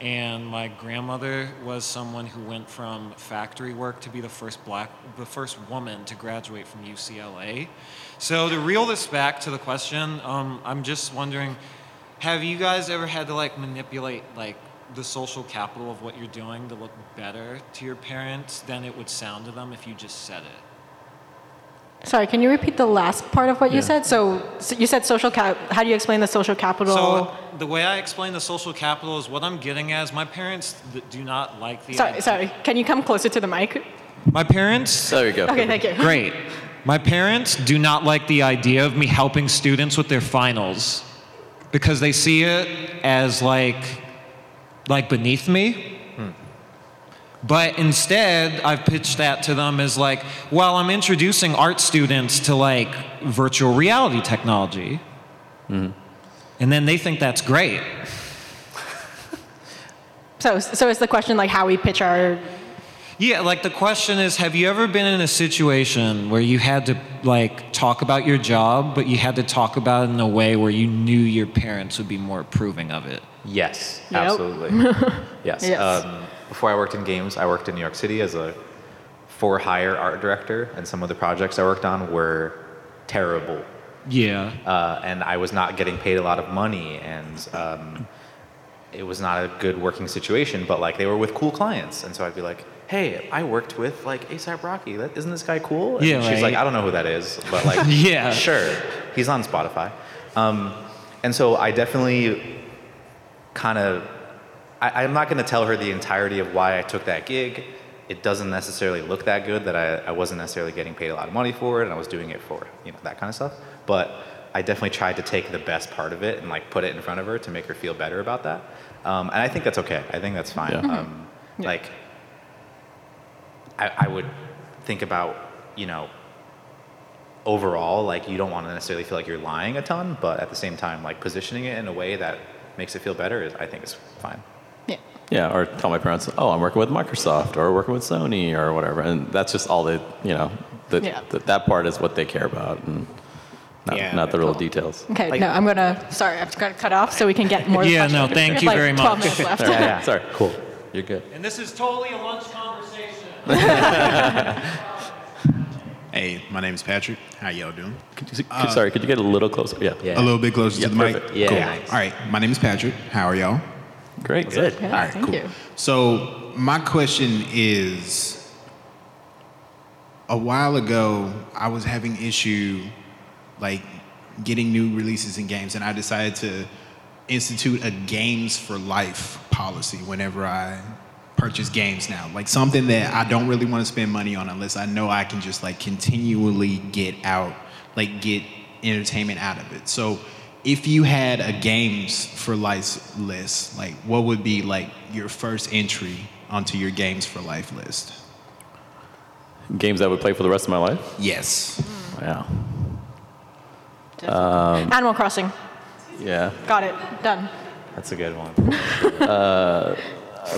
And my grandmother was someone who went from factory work to be the first black, the first woman to graduate from U C L A. So to reel this back to the question, um, I'm just wondering, have you guys ever had to like manipulate like the social capital of what you're doing to look better to your parents than it would sound to them if you just said it? Sorry, can you repeat the last part of what yeah. you said? So, so you said social cap. How do you explain the social capital? So, the way I explain the social capital is what I'm getting at is my parents th- do not like the... Sorry, idea. sorry. Can you come closer to the mic? My parents... There you go. Okay, thank you. Great. My parents do not like the idea of me helping students with their finals because they see it as like like beneath me. Hmm. But instead, I've pitched that to them as like, well, I'm introducing art students to like virtual reality technology. Mm-hmm. And then they think that's great. So, so is the question like how we pitch our... Yeah, like the question is, have you ever been in a situation where you had to like talk about your job, but you had to talk about it in a way where you knew your parents would be more approving of it? Yes, yep. Absolutely. Yes. Yes. Um, before I worked in games, I worked in New York City as a for-hire art director, and some of the projects I worked on were terrible. Yeah. Uh, and I was not getting paid a lot of money, and um, it was not a good working situation, but like they were with cool clients, and so I'd be like, hey, I worked with like A$AP Rocky. That, isn't this guy cool? And yeah, she's right. Like, I don't know who that is, but like, yeah, sure. He's on Spotify. Um, and so I definitely kind of, I, I'm not going to tell her the entirety of why I took that gig. It doesn't necessarily look that good that I, I wasn't necessarily getting paid a lot of money for it, and I was doing it for, you know, that kind of stuff. But I definitely tried to take the best part of it and like put it in front of her to make her feel better about that. Um, and I think that's okay. I think that's fine. Yeah. Um, yeah. Like, I, I would think about, you know, overall, like you don't want to necessarily feel like you're lying a ton, but at the same time, like positioning it in a way that makes it feel better is, I think, is fine. Yeah. Yeah, or tell my parents, oh, I'm working with Microsoft or working with Sony or whatever, and that's just all they, you know, the, yeah. the, that part is what they care about, and not, yeah, not the real details. Okay, like, no, I'm gonna. Sorry, I'm gonna cut off so we can get more. Yeah, no, thank you like very much. twelve minutes left. Sorry, yeah. Sorry, cool, you're good. And this is totally a lunch conversation. Hey, my name is Patrick. How y'all doing? Could you, uh, sorry, could you get a little closer? Yeah, yeah. A little bit closer yeah, to the perfect. Mic. Yeah, cool. Nice. All right, my name is Patrick. How are y'all? Great, good. good. All right, thank cool. you. So my question is: a while ago, I was having issue like getting new releases in games, and I decided to institute a Games for Life policy whenever I purchase games now, like something that I don't really want to spend money on unless I know I can just like continually get out, like get entertainment out of it. So if you had a Games for Life list, like what would be like your first entry onto your Games for Life list? Games I would play for the rest of my life? Yes. Mm. Wow. Um, Animal Crossing. Yeah. Got it. Done. That's a good one. uh,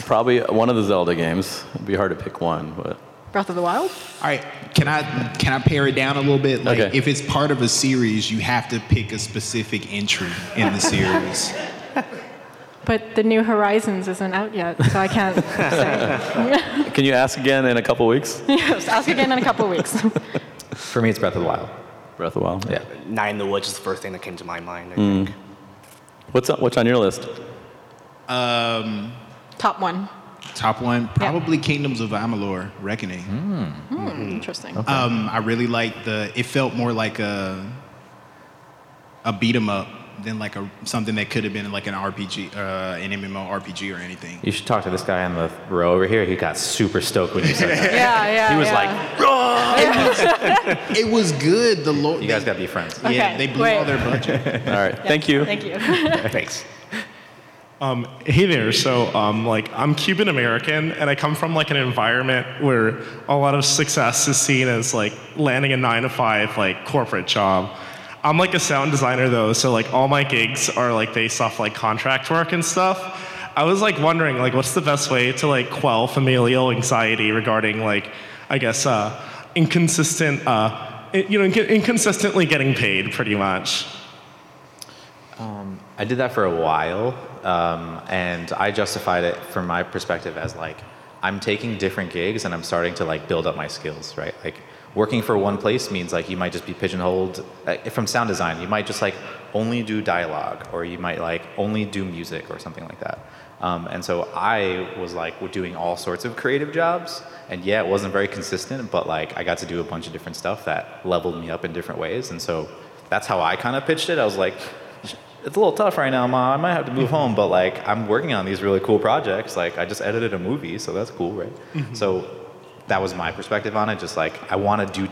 Probably one of the Zelda games. It'd be hard to pick one, but Breath of the Wild. All right, can I can I pare it down a little bit? Like, okay. If it's part of a series, you have to pick a specific entry in the series. But the New Horizons isn't out yet, so I can't say. Can you ask again in a couple weeks? Yes, ask again in a couple weeks. For me, it's Breath of the Wild. Breath of the Wild. Yeah. Nine in the Woods is the first thing that came to my mind. I mm. think. What's up? What's on your list? Um. Top one. Top one? Probably yeah. Kingdoms of Amalur, Reckoning. Mm. Mm. Interesting. Okay. Um, I really liked the... It felt more like a a beat-em-up than like a something that could have been like an R P G, uh, an M M O R P G or anything. You should talk to this guy on the row over here. He got super stoked when you said that. Yeah, yeah, He was yeah. like, oh! It was good. The Lord, You guys got to be friends. Okay. Yeah, they blew Wait. all their budget. All right. Yeah. Thank you. Thank you. Thanks. Um, hey there, so um, like I'm Cuban American and I come from like an environment where a lot of success is seen as like landing a nine to five like corporate job. I'm like a sound designer though, so like all my gigs are like based off like contract work and stuff. I was like wondering like what's the best way to like quell familial anxiety regarding like I guess uh, inconsistent, uh, you know, inc- inconsistently getting paid pretty much. Um, I did that for a while, um, and I justified it from my perspective as like, I'm taking different gigs and I'm starting to like build up my skills, right? Like working for one place means like you might just be pigeonholed like, from sound design. You might just like only do dialogue, or you might like only do music or something like that. Um, and so I was like doing all sorts of creative jobs, and yeah, it wasn't very consistent, but like I got to do a bunch of different stuff that leveled me up in different ways. And so that's how I kind of pitched it. I was like, it's a little tough right now, Ma. I might have to move home, but like I'm working on these really cool projects. Like I just edited a movie, so that's cool, right? Mm-hmm. So that was my perspective on it. Just like I want to do,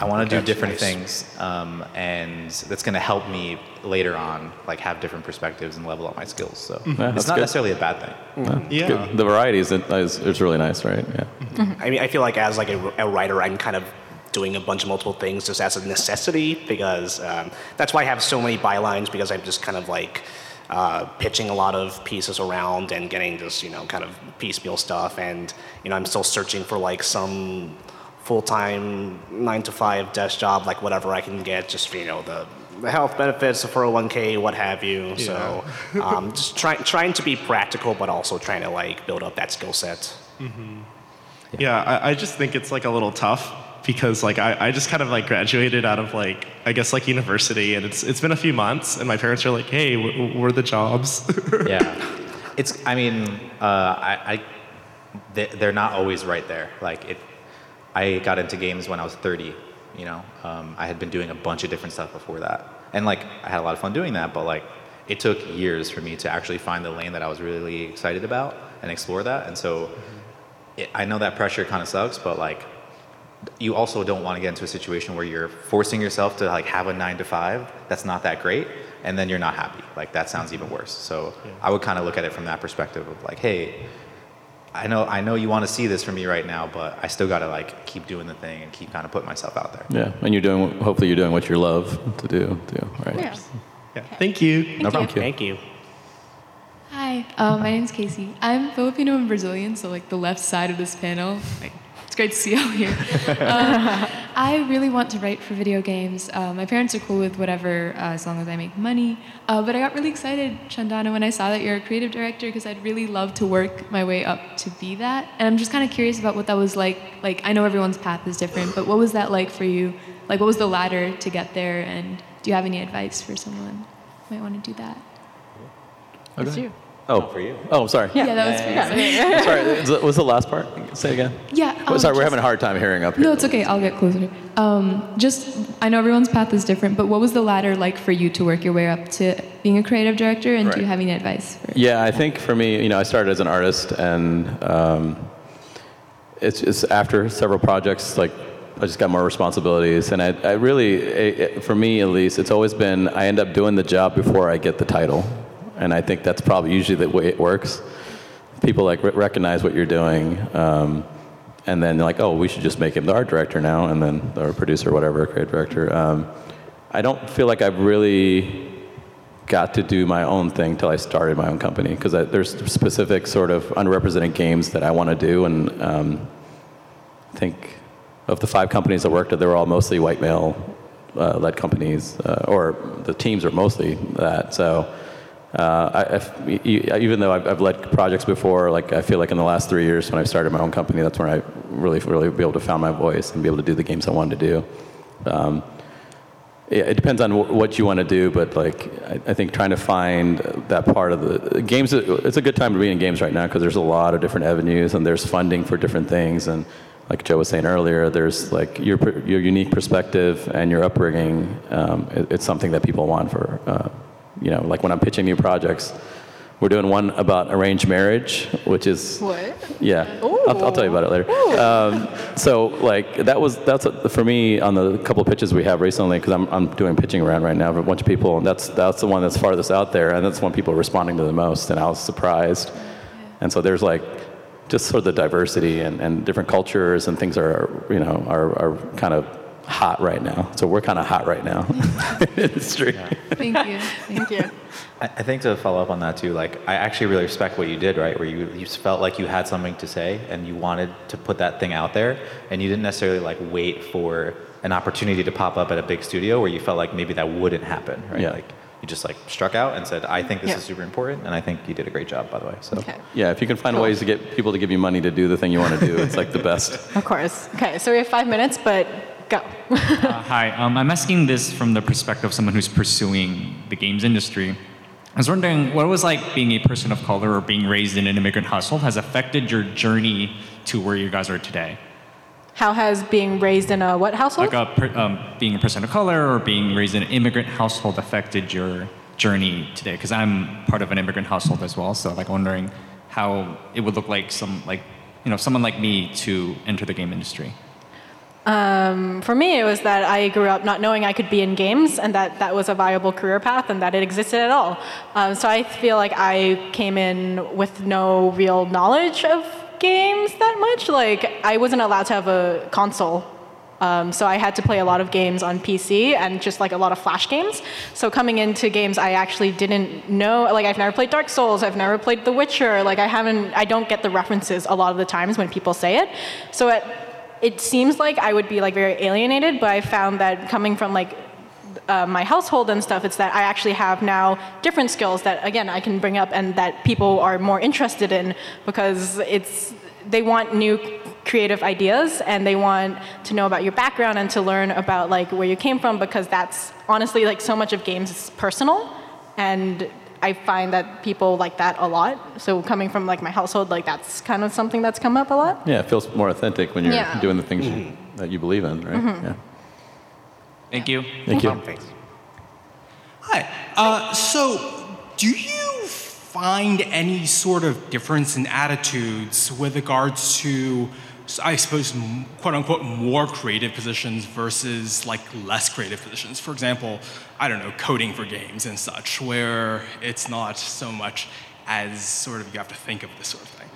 I want to do different nice. things, um, and that's going to help me later on, like have different perspectives and level up my skills. So yeah, it's not good. necessarily a bad thing. Mm-hmm. Yeah, good. The variety is, is it's really nice, right? Yeah. Mm-hmm. I mean, I feel like as like a, a writer, I'm kind of doing a bunch of multiple things just as a necessity, because um, that's why I have so many bylines, because I'm just kind of like. Uh, pitching a lot of pieces around and getting this, you know, kind of piecemeal stuff, and you know, I'm still searching for like some full-time nine to five desk job, like whatever I can get, just you know, the, the health benefits, the four oh one k, what have you. Yeah. So, um, just trying trying to be practical, but also trying to like build up that skill set. Mm-hmm. Yeah, yeah I, I just think it's like a little tough. Because like I, I just kind of like graduated out of like I guess like university, and it's it's been a few months, and my parents are like, hey, w- where are the jobs? Yeah, it's I mean uh, I, I they, they're not always right there. Like it, I got into games when I was thirty. You know, um, I had been doing a bunch of different stuff before that, and like I had a lot of fun doing that. But like it took years for me to actually find the lane that I was really excited about and explore that. And so mm-hmm. it, I know that pressure kind of sucks, but like. You also don't want to get into a situation where you're forcing yourself to like have a nine to five that's not that great, and then you're not happy. Like that sounds even worse. So yeah. I would kind of look at it from that perspective of like, hey, I know I know you want to see this from me right now, but I still got to like keep doing the thing and keep kind of putting myself out there. Yeah, and you're doing hopefully you're doing what you love to do. do right? Yeah. yeah. Thank you. Thank no problem. You. Thank you. Hi, uh, my name's Casey. I'm Filipino and Brazilian, so like the left side of this panel. Like, it's great to see y'all here. Um, I really want to write for video games. Uh, my parents are cool with whatever, uh, as long as I make money. Uh, but I got really excited, Chandana, when I saw that you're a creative director, because I'd really love to work my way up to be that. And I'm just kind of curious about what that was like. Like, I know everyone's path is different, but what was that like for you? Like, what was the ladder to get there? And do you have any advice for someone who might want to do that? Okay. That's you. Oh, for you. Oh, sorry. Yeah, yeah that was for you. Yeah. Sorry, what was the last part? Say it again. Yeah. Um, sorry, we're having a hard time hearing up here. No, it's okay. I'll get closer. Um, just, I know everyone's path is different, but what was the ladder like for you to work your way up to being a creative director, and right. do you have any advice? For yeah, I think for me, you know, I started as an artist, and um, it's, it's after several projects, like, I just got more responsibilities, and I, I really, it, for me at least, it's always been, I end up doing the job before I get the title. And I think that's probably usually the way it works. People like r- recognize what you're doing, um, and then they're like, oh, we should just make him the art director now, and then or producer, whatever, creative director. Um, I don't feel like I've really got to do my own thing till I started my own company, because there's specific sort of underrepresented games that I want to do, and um, I think of the five companies I worked at, they were all mostly white male-led uh, companies, uh, or the teams are mostly that. So. Uh, I, I've, even though I've, I've led projects before, like I feel like in the last three years when I started my own company, that's when I really, really be able to found my voice and be able to do the games I wanted to do. Um, yeah, it depends on w- what you want to do, but like I, I think trying to find that part of the, the games. It's a good time to be in games right now because there's a lot of different avenues and there's funding for different things. And like Joe was saying earlier, there's like your your unique perspective and your upbringing. Um, it, it's something that people want for. Uh, You know, like when I'm pitching new projects, we're doing one about arranged marriage, which is what? Yeah, I'll, I'll tell you about it later. Um, so, like that was that's a, for me on the couple of pitches we have recently, because I'm I'm doing pitching around right now for a bunch of people, and that's that's the one that's farthest out there, and that's one people are responding to the most, and I was surprised. And so there's like just sort of the diversity and, and different cultures and things are you know are are kind of. Hot right now, so we're kind of hot right now. Industry. Yeah. Thank you, thank you. I, I think to follow up on that too, like I actually really respect what you did, right? Where you you felt like you had something to say and you wanted to put that thing out there, and you didn't necessarily like wait for an opportunity to pop up at a big studio where you felt like maybe that wouldn't happen, right? Yeah. Like you just like struck out and said, I think this yeah. is super important, and I think you did a great job, by the way. So okay. yeah, if you can find cool. ways to get people to give you money to do the thing you want to do, it's like the best. Of course. Okay, so we have five minutes, but. Go. uh, hi, um, I'm asking this from the perspective of someone who's pursuing the games industry. I was wondering, what was like being a person of color or being raised in an immigrant household has affected your journey to where you guys are today? How has being raised in a what household? Like a, um, being a person of color or being raised in an immigrant household affected your journey today? Because I'm part of an immigrant household as well, so like wondering how it would look like some like you know someone like me to enter the game industry. Um, for me, it was that I grew up not knowing I could be in games and that that was a viable career path and that it existed at all. Um, so I feel like I came in with no real knowledge of games that much. Like, I wasn't allowed to have a console. Um, so I had to play a lot of games on P C and just like a lot of Flash games. So coming into games, I actually didn't know, like I've never played Dark Souls, I've never played The Witcher, like I haven't, I don't get the references a lot of the times when people say it. So it, it seems like I would be like very alienated, but I found that coming from like uh, my household and stuff, it's that I actually have now different skills that again, I can bring up and that people are more interested in because it's, they want new creative ideas and they want to know about your background and to learn about like where you came from, because that's honestly like so much of games is personal, and I find that people like that a lot. So coming from like my household, like that's kind of something that's come up a lot. Yeah, it feels more authentic when you're yeah. doing the things mm-hmm. you, that you believe in, right? Mm-hmm. Yeah. Thank you. Thank you. Thanks. Hi. Uh, so do you find any sort of difference in attitudes with regards to, I suppose, quote unquote, more creative positions versus like less creative positions? For example, I don't know, coding for games and such, where it's not so much as sort of you have to think of this sort of thing.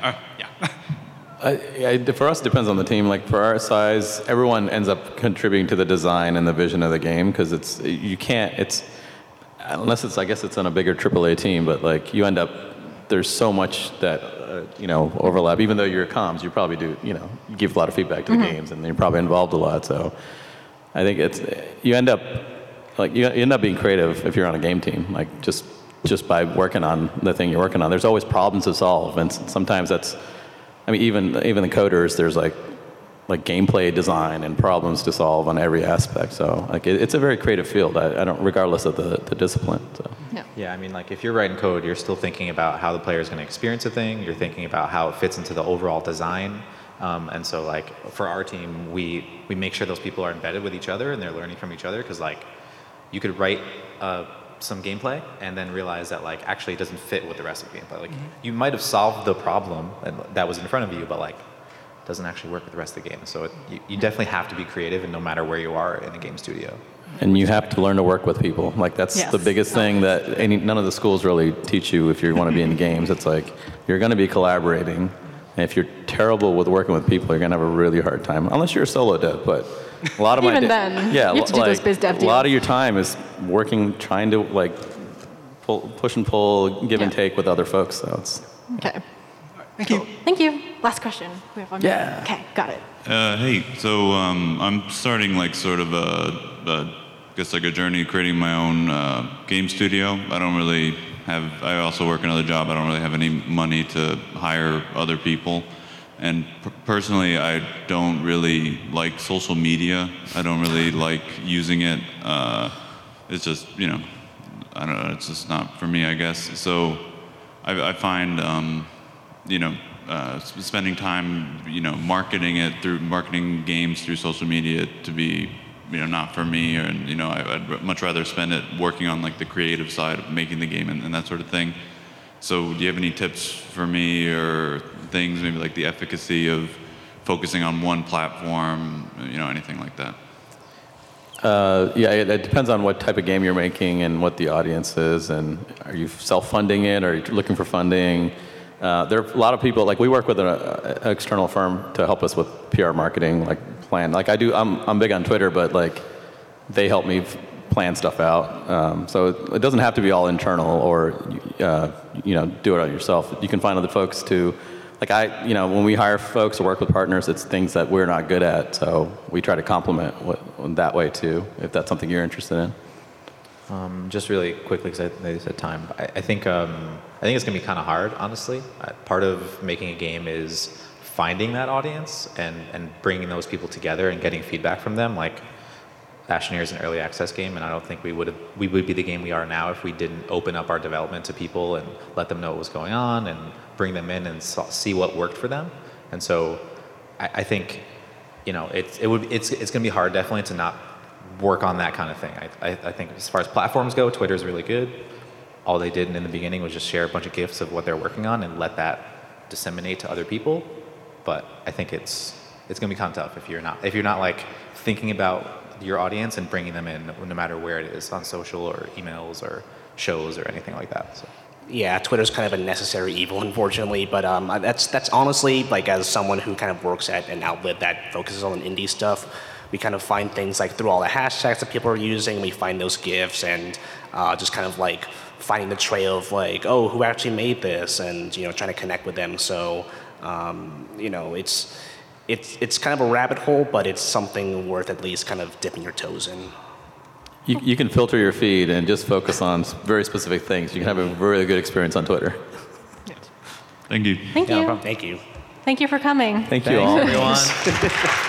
uh, yeah. I, I, for us, it depends on the team. Like for our size, everyone ends up contributing to the design and the vision of the game because it's you can't. It's unless it's, I guess it's on a bigger triple A team, but like you end up, there's so much that, uh, you know, overlap. Even though you're comms, you probably do, you know, give a lot of feedback to the mm-hmm. games and you're probably involved a lot. So I think it's, you end up, like you end up being creative if you're on a game team, like just, just by working on the thing you're working on. There's always problems to solve. And sometimes that's, I mean, even, even the coders, there's like, like gameplay design and problems to solve on every aspect. So like it, it's a very creative field, I, I don't, regardless of the, the discipline. So. Yeah. yeah, I mean, like if you're writing code, you're still thinking about how the player is going to experience a thing. You're thinking about how it fits into the overall design. Um, and so like for our team, we, we make sure those people are embedded with each other and they're learning from each other. Because like you could write uh, some gameplay and then realize that like actually it doesn't fit with the rest of the gameplay. Like mm-hmm. you might have solved the problem that was in front of you, but like doesn't actually work with the rest of the game. So it, you, you definitely have to be creative, and no matter where you are in a game studio. And you have to learn to work with people. Like that's yes. the biggest thing that any, none of the schools really teach you if you want to be in games. It's like you're going to be collaborating, and if you're terrible with working with people, you're going to have a really hard time. Unless you're a solo dev, but a lot of my even da- then, yeah, you have to do like, those biz dev deals. A lot of your time is working, trying to like pull, push and pull, give yeah. and take with other folks. So it's okay. Yeah. Thank you. Thank you. Last question. We have one yeah. Okay, got it. Uh, hey, so um, I'm starting like sort of a, a, I guess like a journey creating my own uh, game studio. I don't really have, I also work another job. I don't really have any money to hire other people. And p- personally, I don't really like social media. I don't really like using it. Uh, it's just, you know, I don't know, it's just not for me, I guess. So I, I find, um, you know, uh, spending time, you know, marketing it through marketing games through social media to be, you know, not for me. And you know, I, I'd much rather spend it working on like the creative side of making the game and, and that sort of thing. So, do you have any tips for me or things, maybe like the efficacy of focusing on one platform, you know, anything like that? Uh, yeah, it, it depends on what type of game you're making and what the audience is, and are you self-funding it, or are you looking for funding? Uh, there are a lot of people, like we work with an uh, external firm to help us with P R marketing, like plan. Like I do, I'm I'm big on Twitter, but like they help me f- plan stuff out. Um, so it, it doesn't have to be all internal or, uh, you know, do it on yourself. You can find other folks to, like I, you know, when we hire folks or work with partners, it's things that we're not good at. So we try to complement what, that way too, if that's something you're interested in. Um, just really quickly, because they said time. I, I think um, I think it's gonna be kind of hard, honestly. Uh, part of making a game is finding that audience and, and bringing those people together and getting feedback from them. Like, Astroneer is an early access game, and I don't think we would have we would be the game we are now if we didn't open up our development to people and let them know what was going on and bring them in and so, see what worked for them. And so, I, I think, you know, it's it would it's it's gonna be hard, definitely, to not work on that kind of thing. I, I, I think as far as platforms go, Twitter's really good. All they did in the beginning was just share a bunch of GIFs of what they're working on and let that disseminate to other people. But I think it's it's going to become tough if you're not if you're not like thinking about your audience and bringing them in, no matter where it is, on social or emails or shows or anything like that. So. Yeah, Twitter's kind of a necessary evil, unfortunately. But um, that's that's honestly, like, as someone who kind of works at an outlet that focuses on indie stuff, we kind of find things like through all the hashtags that people are using, we find those GIFs and uh, just kind of like finding the trail of like, oh, who actually made this, and you know, trying to connect with them. So um, you know, it's. It's it's kind of a rabbit hole, but it's something worth at least kind of dipping your toes in. You you can filter your feed and just focus on very specific things. You can have a really good experience on Twitter. Yes. Thank you. Thank you. Yeah, no problem. Thank you. Thank you for coming. Thank Thanks. you all. Thanks, everyone.